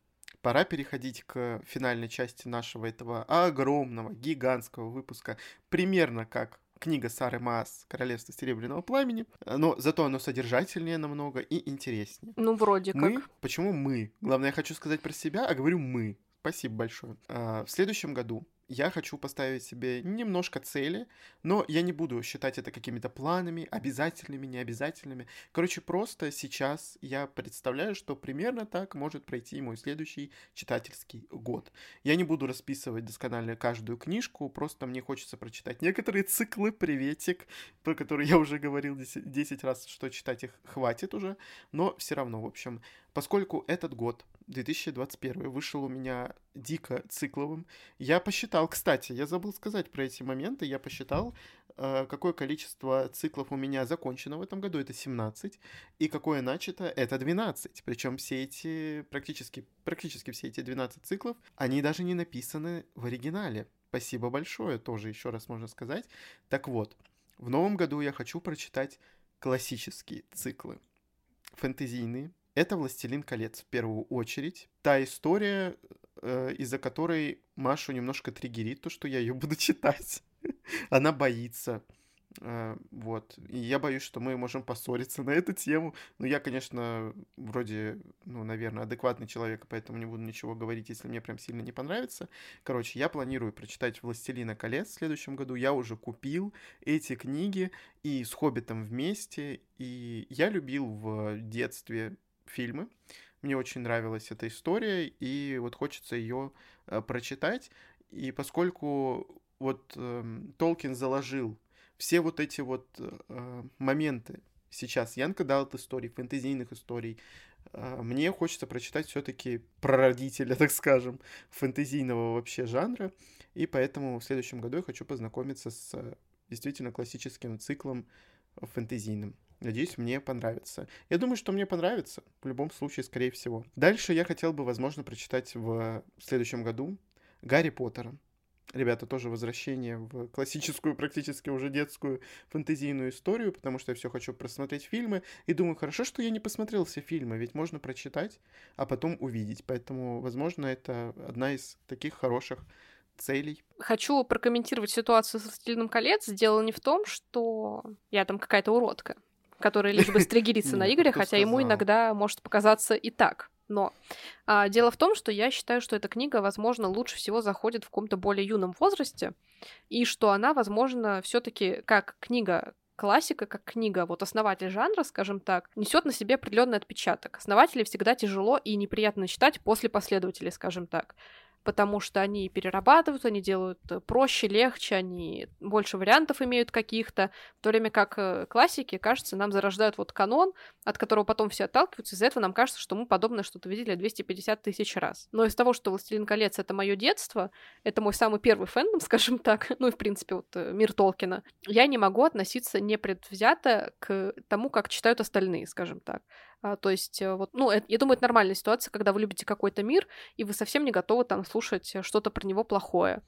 Пора переходить к финальной части нашего этого огромного, гигантского выпуска. Примерно как книга Сары Маас «Королевство Серебряного Пламени», но зато оно содержательнее намного и интереснее. Ну, вроде мы, как. Почему мы? Главное, я хочу сказать про себя, а говорю «мы». Спасибо большое. А, в следующем году я хочу поставить себе немножко цели, но я не буду считать это какими-то планами, обязательными, необязательными. Короче, просто сейчас я представляю, что примерно так может пройти мой следующий читательский год. Я не буду расписывать досконально каждую книжку, просто мне хочется прочитать некоторые циклы, приветик, про которые я уже говорил десять раз, что читать их хватит уже, но все равно, в общем, поскольку этот год две тысячи двадцать первый вышел у меня дико цикловым. Я посчитал, кстати, я забыл сказать про эти моменты, я посчитал, какое количество циклов у меня закончено в этом году, это семнадцать, и какое начато, это двенадцать. Причем все эти, практически, практически все эти двенадцать циклов, они даже не написаны в оригинале. Спасибо большое, тоже еще раз можно сказать. Так вот, в новом году я хочу прочитать классические циклы, фэнтезийные. Это «Властелин колец» в первую очередь. Та история, э, из-за которой Машу немножко триггерит, то, что я ее буду читать. Она боится. Э, вот. И я боюсь, что мы можем поссориться на эту тему. Но я, конечно, вроде, ну, наверное, адекватный человек, поэтому не буду ничего говорить, если мне прям сильно не понравится. Короче, я планирую прочитать «Властелина колец» в следующем году. Я уже купил эти книги и с «Хоббитом» вместе. И я любил в детстве фильмы. Мне очень нравилась эта история, и вот хочется ее э, прочитать. И поскольку вот э, Толкин заложил все вот эти вот э, моменты сейчас, Янка дал от историй, фэнтезийных историй, мне хочется прочитать все-таки прародителя, так скажем, фэнтезийного вообще жанра, и поэтому в следующем году я хочу познакомиться с действительно классическим циклом фэнтезийным. Надеюсь, мне понравится. Я думаю, что мне понравится, в любом случае, скорее всего. Дальше я хотел бы, возможно, прочитать в следующем году Гарри Поттера. Ребята, тоже возвращение в классическую, практически уже детскую фэнтезийную историю, потому что я все хочу просмотреть фильмы, и думаю, хорошо, что я не посмотрел все фильмы, ведь можно прочитать, а потом увидеть. Поэтому, возможно, это одна из таких хороших целей. Хочу прокомментировать ситуацию со «Властелином колец». Дело не в том, что я там какая-то уродка, которая лишь бы стригерится на Игоря, хотя ему иногда может показаться и так. Но а, дело в том, что я считаю, что эта книга, возможно, лучше всего заходит в каком-то более юном возрасте, и что она, возможно, все-таки как книга классика, как книга, вот основатель жанра, скажем так, несет на себе определенный отпечаток. Основателей всегда тяжело и неприятно читать после последователей, скажем так, потому что они перерабатывают, они делают проще, легче, они больше вариантов имеют каких-то, в то время как классики, кажется, нам зарождают вот канон, от которого потом все отталкиваются, из-за этого нам кажется, что мы подобное что-то видели двести пятьдесят тысяч раз. Но из того, что «Властелин колец» — это мое детство, это мой самый первый фэндом, скажем так, ну и, в принципе, вот мир Толкина, я не могу относиться непредвзято к тому, как читают остальные, скажем так. То есть, вот, ну, это, я думаю, это нормальная ситуация, когда вы любите какой-то мир, и вы совсем не готовы там слушать что-то про него плохое.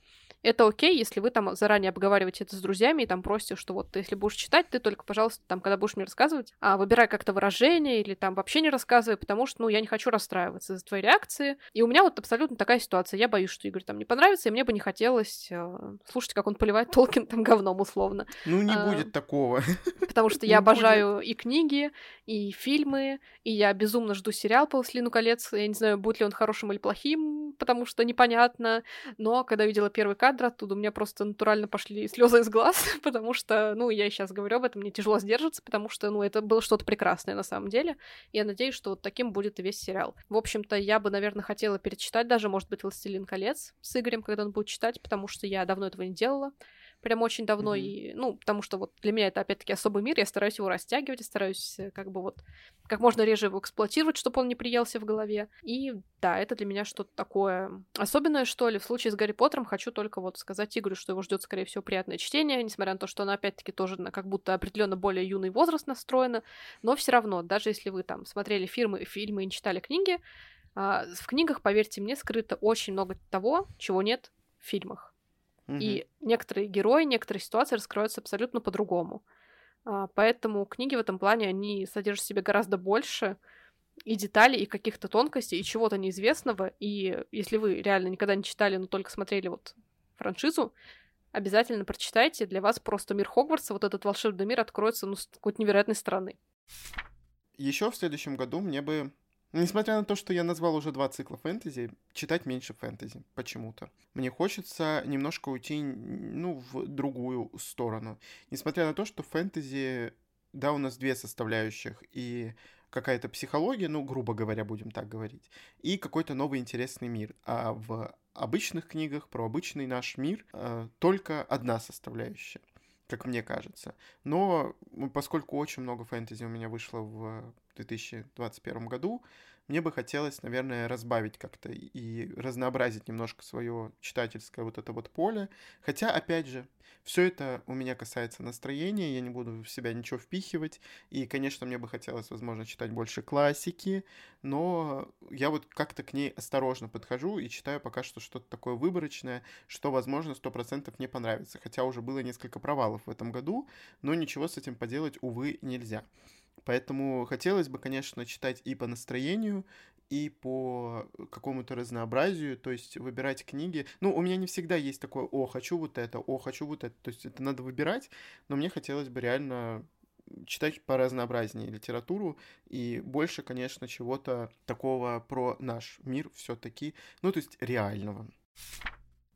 Это окей, если вы там заранее обговариваете это с друзьями и там просите, что вот если будешь читать, ты только, пожалуйста, там, когда будешь мне рассказывать, а, выбирай как-то выражение или там вообще не рассказывай, потому что, ну, я не хочу расстраиваться из-за твоей реакции. И у меня вот абсолютно такая ситуация. Я боюсь, что Игорь там не понравится, и мне бы не хотелось э, слушать, как он поливает Толкин там говном условно. Ну, не а, будет такого. Потому что я обожаю и книги, и фильмы, и я безумно жду сериал по «Властелину колец». Я не знаю, будет ли он хорошим или плохим, потому что непонятно. Но когда видела первый кадр оттуда, у меня просто натурально пошли слезы из глаз, потому что, ну, я сейчас говорю об этом, мне тяжело сдержаться, потому что, ну, это было что-то прекрасное на самом деле. Я надеюсь, что вот таким будет и весь сериал. В общем-то, я бы, наверное, хотела перечитать даже, может быть, «Властелин колец» с Игорем, когда он будет читать, потому что я давно этого не делала. Прям очень давно, mm-hmm. и, ну, потому что вот для меня это, опять-таки, особый мир, я стараюсь его растягивать, я стараюсь как бы вот как можно реже его эксплуатировать, чтобы он не приелся в голове, и да, это для меня что-то такое особенное, что ли. В случае с Гарри Поттером хочу только вот сказать Игорю, что его ждет, скорее всего, приятное чтение, несмотря на то, что она, опять-таки, тоже на как будто определенно более юный возраст настроена, но все равно, даже если вы там смотрели фильмы, фильмы и не читали книги, в книгах, поверьте мне, скрыто очень много того, чего нет в фильмах. И некоторые герои, некоторые ситуации раскрываются абсолютно по-другому. Поэтому книги в этом плане, они содержат в себе гораздо больше и деталей, и каких-то тонкостей, и чего-то неизвестного. И если вы реально никогда не читали, но только смотрели вот франшизу, обязательно прочитайте. Для вас просто мир Хогвартса, вот этот волшебный мир откроется, ну, с какой-то невероятной стороны. Еще в следующем году мне бы... Несмотря на то, что я назвал уже два цикла фэнтези, читать меньше фэнтези почему-то. Мне хочется немножко уйти, ну, в другую сторону. Несмотря на то, что фэнтези, да, у нас две составляющих, и какая-то психология, ну, грубо говоря, будем так говорить, и какой-то новый интересный мир. А в обычных книгах про обычный наш мир э, только одна составляющая, как мне кажется. Но поскольку очень много фэнтези у меня вышло в две тысячи двадцать первом году, мне бы хотелось, наверное, разбавить как-то и разнообразить немножко свое читательское вот это вот поле. Хотя, опять же, все это у меня касается настроения, я не буду в себя ничего впихивать. И, конечно, мне бы хотелось, возможно, читать больше классики, но я вот как-то к ней осторожно подхожу и читаю пока что что-то такое выборочное, что, возможно, сто процентов мне понравится. Хотя уже было несколько провалов в этом году, но ничего с этим поделать, увы, нельзя. Поэтому хотелось бы, конечно, читать и по настроению, и по какому-то разнообразию, то есть выбирать книги. Ну, у меня не всегда есть такое «о, хочу вот это», «о, хочу вот это», то есть это надо выбирать, но мне хотелось бы реально читать по разнообразнее литературу и больше, конечно, чего-то такого про наш мир все-таки, ну, то есть реального.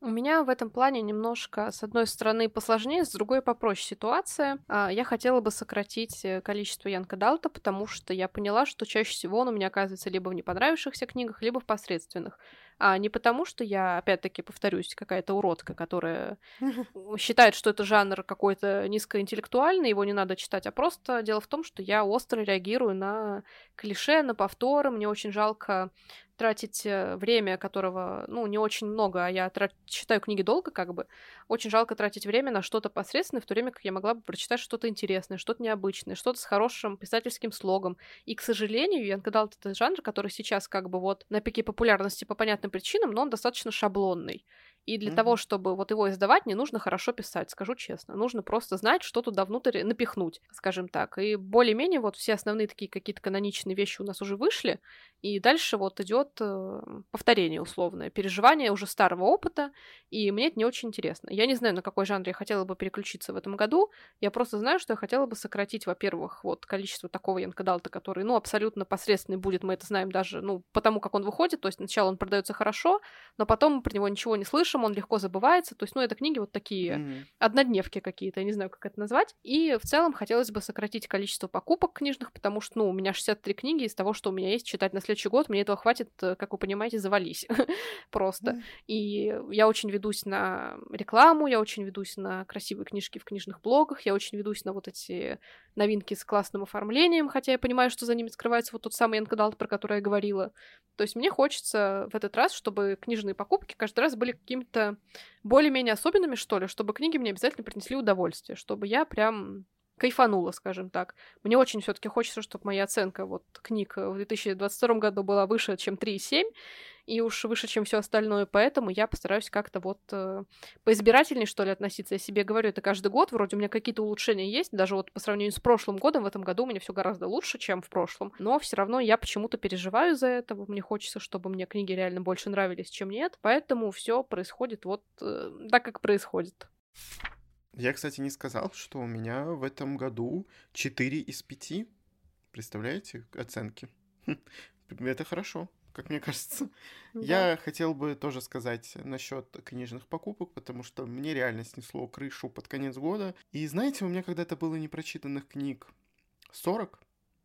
У меня в этом плане немножко, с одной стороны, посложнее, с другой попроще ситуация. Я хотела бы сократить количество Янка Даута, потому что я поняла, что чаще всего он у меня оказывается либо в непонравившихся книгах, либо в посредственных. а не потому, что я, опять-таки, повторюсь, какая-то уродка, которая считает, что это жанр какой-то низкоинтеллектуальный, его не надо читать, а просто дело в том, что я остро реагирую на клише, на повторы, мне очень жалко тратить время, которого, ну, не очень много, а я трат... читаю книги долго, как бы, очень жалко тратить время на что-то посредственное, в то время как я могла бы прочитать что-то интересное, что-то необычное, что-то с хорошим писательским слогом. И, к сожалению, янг-эдалт — это жанр, который сейчас как бы вот на пике популярности по понятным причинам, но он достаточно шаблонный. И для mm-hmm. того, чтобы вот его издавать, не нужно хорошо писать, скажу честно. Нужно просто знать, что туда внутрь напихнуть, скажем так. И более-менее вот все основные такие какие-то каноничные вещи у нас уже вышли, и дальше вот идет повторение условное, переживание уже старого опыта, и мне это не очень интересно. Я не знаю, на какой жанр я хотела бы переключиться в этом году, я просто знаю, что я хотела бы сократить, во-первых, вот количество такого янг-эдалта, который, ну, абсолютно посредственный будет, мы это знаем даже, ну, потому как он выходит, то есть сначала он продается хорошо, но потом мы про него ничего не слышим, он легко забывается, то есть, ну, это книги вот такие mm-hmm. однодневки какие-то, я не знаю, как это назвать, и в целом хотелось бы сократить количество покупок книжных, потому что, ну, у меня шестьдесят три книги, из того, что у меня есть, читать на следующий год, мне этого хватит, как вы понимаете, завались просто, mm-hmm. и я очень ведусь на рекламу, я очень ведусь на красивые книжки в книжных блогах, я очень ведусь на вот эти новинки с классным оформлением, хотя я понимаю, что за ними скрывается вот тот самый янг-эдалт, про который я говорила, то есть мне хочется в этот раз, чтобы книжные покупки каждый раз были какими-то более-менее особенными, что ли, чтобы книги мне обязательно принесли удовольствие, чтобы я прям кайфанула, скажем так. Мне очень все-таки хочется, чтобы моя оценка вот книг в две тысячи двадцать втором году была выше, чем три и семь, и уж выше, чем все остальное, поэтому я постараюсь как-то вот э, поизбирательнее, что ли, относиться. Я себе говорю, это каждый год, вроде у меня какие-то улучшения есть, даже вот по сравнению с прошлым годом, в этом году у меня все гораздо лучше, чем в прошлом, но все равно я почему-то переживаю за это, мне хочется, чтобы мне книги реально больше нравились, чем нет, поэтому все происходит вот э, так, как происходит. Я, кстати, не сказал, что у меня в этом году четыре из пяти, представляете, оценки. Это хорошо, как мне кажется. Я хотел бы тоже сказать насчет книжных покупок, потому что мне реально снесло крышу под конец года. И знаете, у меня когда-то было непрочитанных книг сорок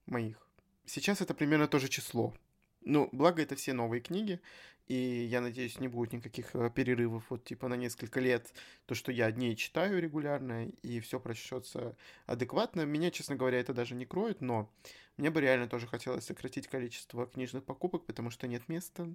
моих. Сейчас это примерно то же число. Ну, благо, это все новые книги, и я надеюсь, не будет никаких перерывов, вот типа на несколько лет, то, что я одни читаю регулярно, и все прочтется адекватно. Меня, честно говоря, это даже не кроет, но мне бы реально тоже хотелось сократить количество книжных покупок, потому что нет места,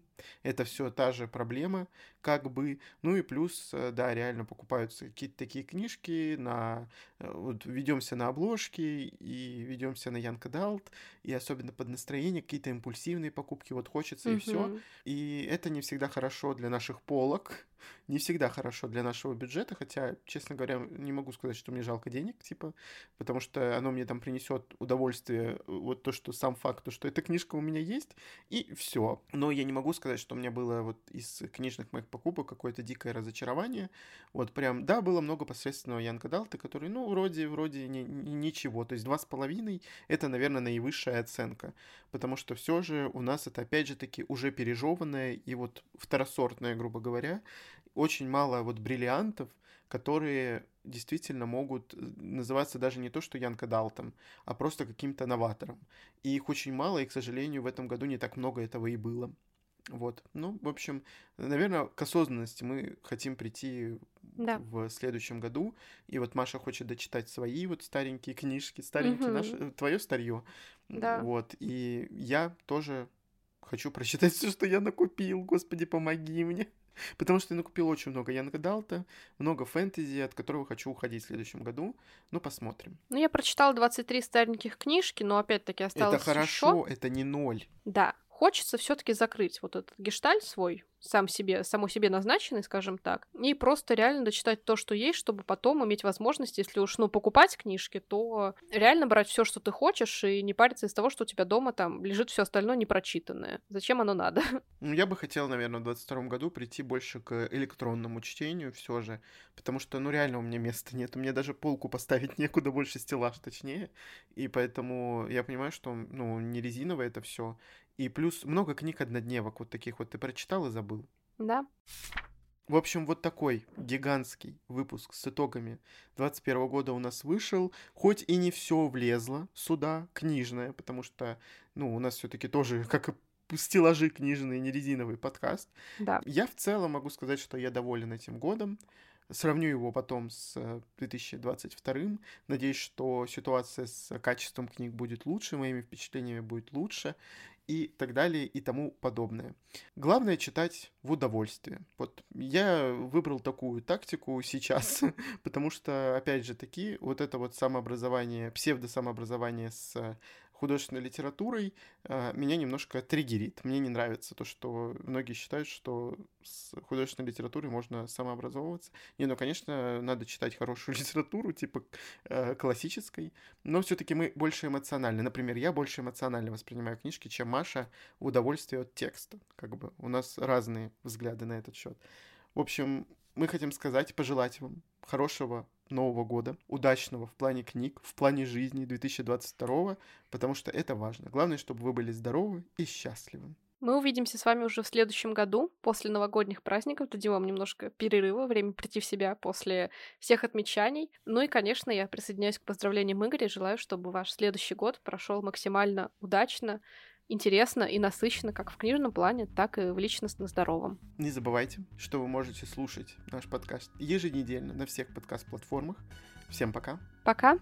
это все та же проблема, как бы. Ну и плюс, да, реально покупаются какие-то такие книжки, на... вот ведемся на обложки, и ведемся на Young Adult, и особенно под настроение какие-то импульсивные покупки, вот хочется mm-hmm. и все, и это не всегда хорошо для наших полок, не всегда хорошо для нашего бюджета, хотя, честно говоря, не могу сказать, что мне жалко денег, типа, потому что оно мне там принесет удовольствие, вот то, что сам факт, то, что эта книжка у меня есть, и все. Но я не могу сказать, что у меня было вот из книжных моих покупок какое-то дикое разочарование, вот прям, да, было много посредственного янг-эдалта, который, ну, вроде, вроде не, не, ничего, то есть два с половиной, это, наверное, наивысшая оценка, потому что все же у нас это, опять же таки, уже пережеванное и вот второсортное, грубо говоря. Очень мало вот бриллиантов, которые действительно могут называться даже не то, что янг-эдалтом, а просто каким-то новатором. И их очень мало, и, к сожалению, в этом году не так много этого и было. Вот. Ну, в общем, наверное, к осознанности мы хотим прийти да. в следующем году. И вот Маша хочет дочитать свои вот старенькие книжки, старенькие угу. наши, твое старье. Да. Вот. И я тоже хочу прочитать все, что я накупил. Господи, помоги мне. Потому что я накупил очень много янг-эдалта, много фэнтези, от которого хочу уходить в следующем году. Ну, посмотрим. Ну, я прочитала двадцать три стареньких книжки, но опять-таки осталось еще. Это хорошо, еще... это не ноль. Да, хочется все-таки закрыть вот этот гештальт свой, сам себе, само себе назначенный, скажем так, и просто реально дочитать то, что есть, чтобы потом иметь возможность, если уж, ну, покупать книжки, то реально брать все, что ты хочешь, и не париться из того, что у тебя дома там лежит все остальное непрочитанное. Зачем оно надо? Ну, я бы хотел, наверное, в двадцать втором году прийти больше к электронному чтению все же, потому что, ну, реально у меня места нет, у меня даже полку поставить некуда, больше стеллаж, точнее, и поэтому я понимаю, что, ну, не резиновое это все. И плюс много книг однодневок вот таких вот ты прочитал и забыл. Да. В общем, вот такой гигантский выпуск с итогами двадцать первого года у нас вышел. Хоть и не все влезло сюда, книжное, потому что, ну, у нас все-таки тоже, как и стеллажи книжные, не резиновый подкаст. Да. Я в целом могу сказать, что я доволен этим годом. Сравню его потом с две тысячи двадцать вторым. Надеюсь, что ситуация с качеством книг будет лучше, моими впечатлениями будет лучше и так далее и тому подобное. Главное читать в удовольствие. Вот я выбрал такую тактику сейчас, потому что, опять же таки, вот это вот самообразование, псевдосамообразование с художественной литературой э, меня немножко триггерит. Мне не нравится то, что многие считают, что с художественной литературой можно самообразовываться. Не, ну, конечно, надо читать хорошую литературу, типа э, классической, но все-таки мы больше эмоционально. Например, я больше эмоционально воспринимаю книжки, чем Маша, удовольствие от текста. Как бы у нас разные взгляды на этот счет. В общем, мы хотим сказать, пожелать вам хорошего Нового года, удачного в плане книг, в плане жизни две тысячи двадцать второго, потому что это важно. Главное, чтобы вы были здоровы и счастливы. Мы увидимся с вами уже в следующем году, после новогодних праздников. Дадим вам немножко перерыва, время прийти в себя после всех отмечаний. Ну и, конечно, я присоединяюсь к поздравлениям Игоря и желаю, чтобы ваш следующий год прошел максимально удачно, интересно и насыщенно как в книжном плане, так и в личностно здоровом. Не забывайте, что вы можете слушать наш подкаст еженедельно на всех подкаст-платформах. Всем пока. Пока.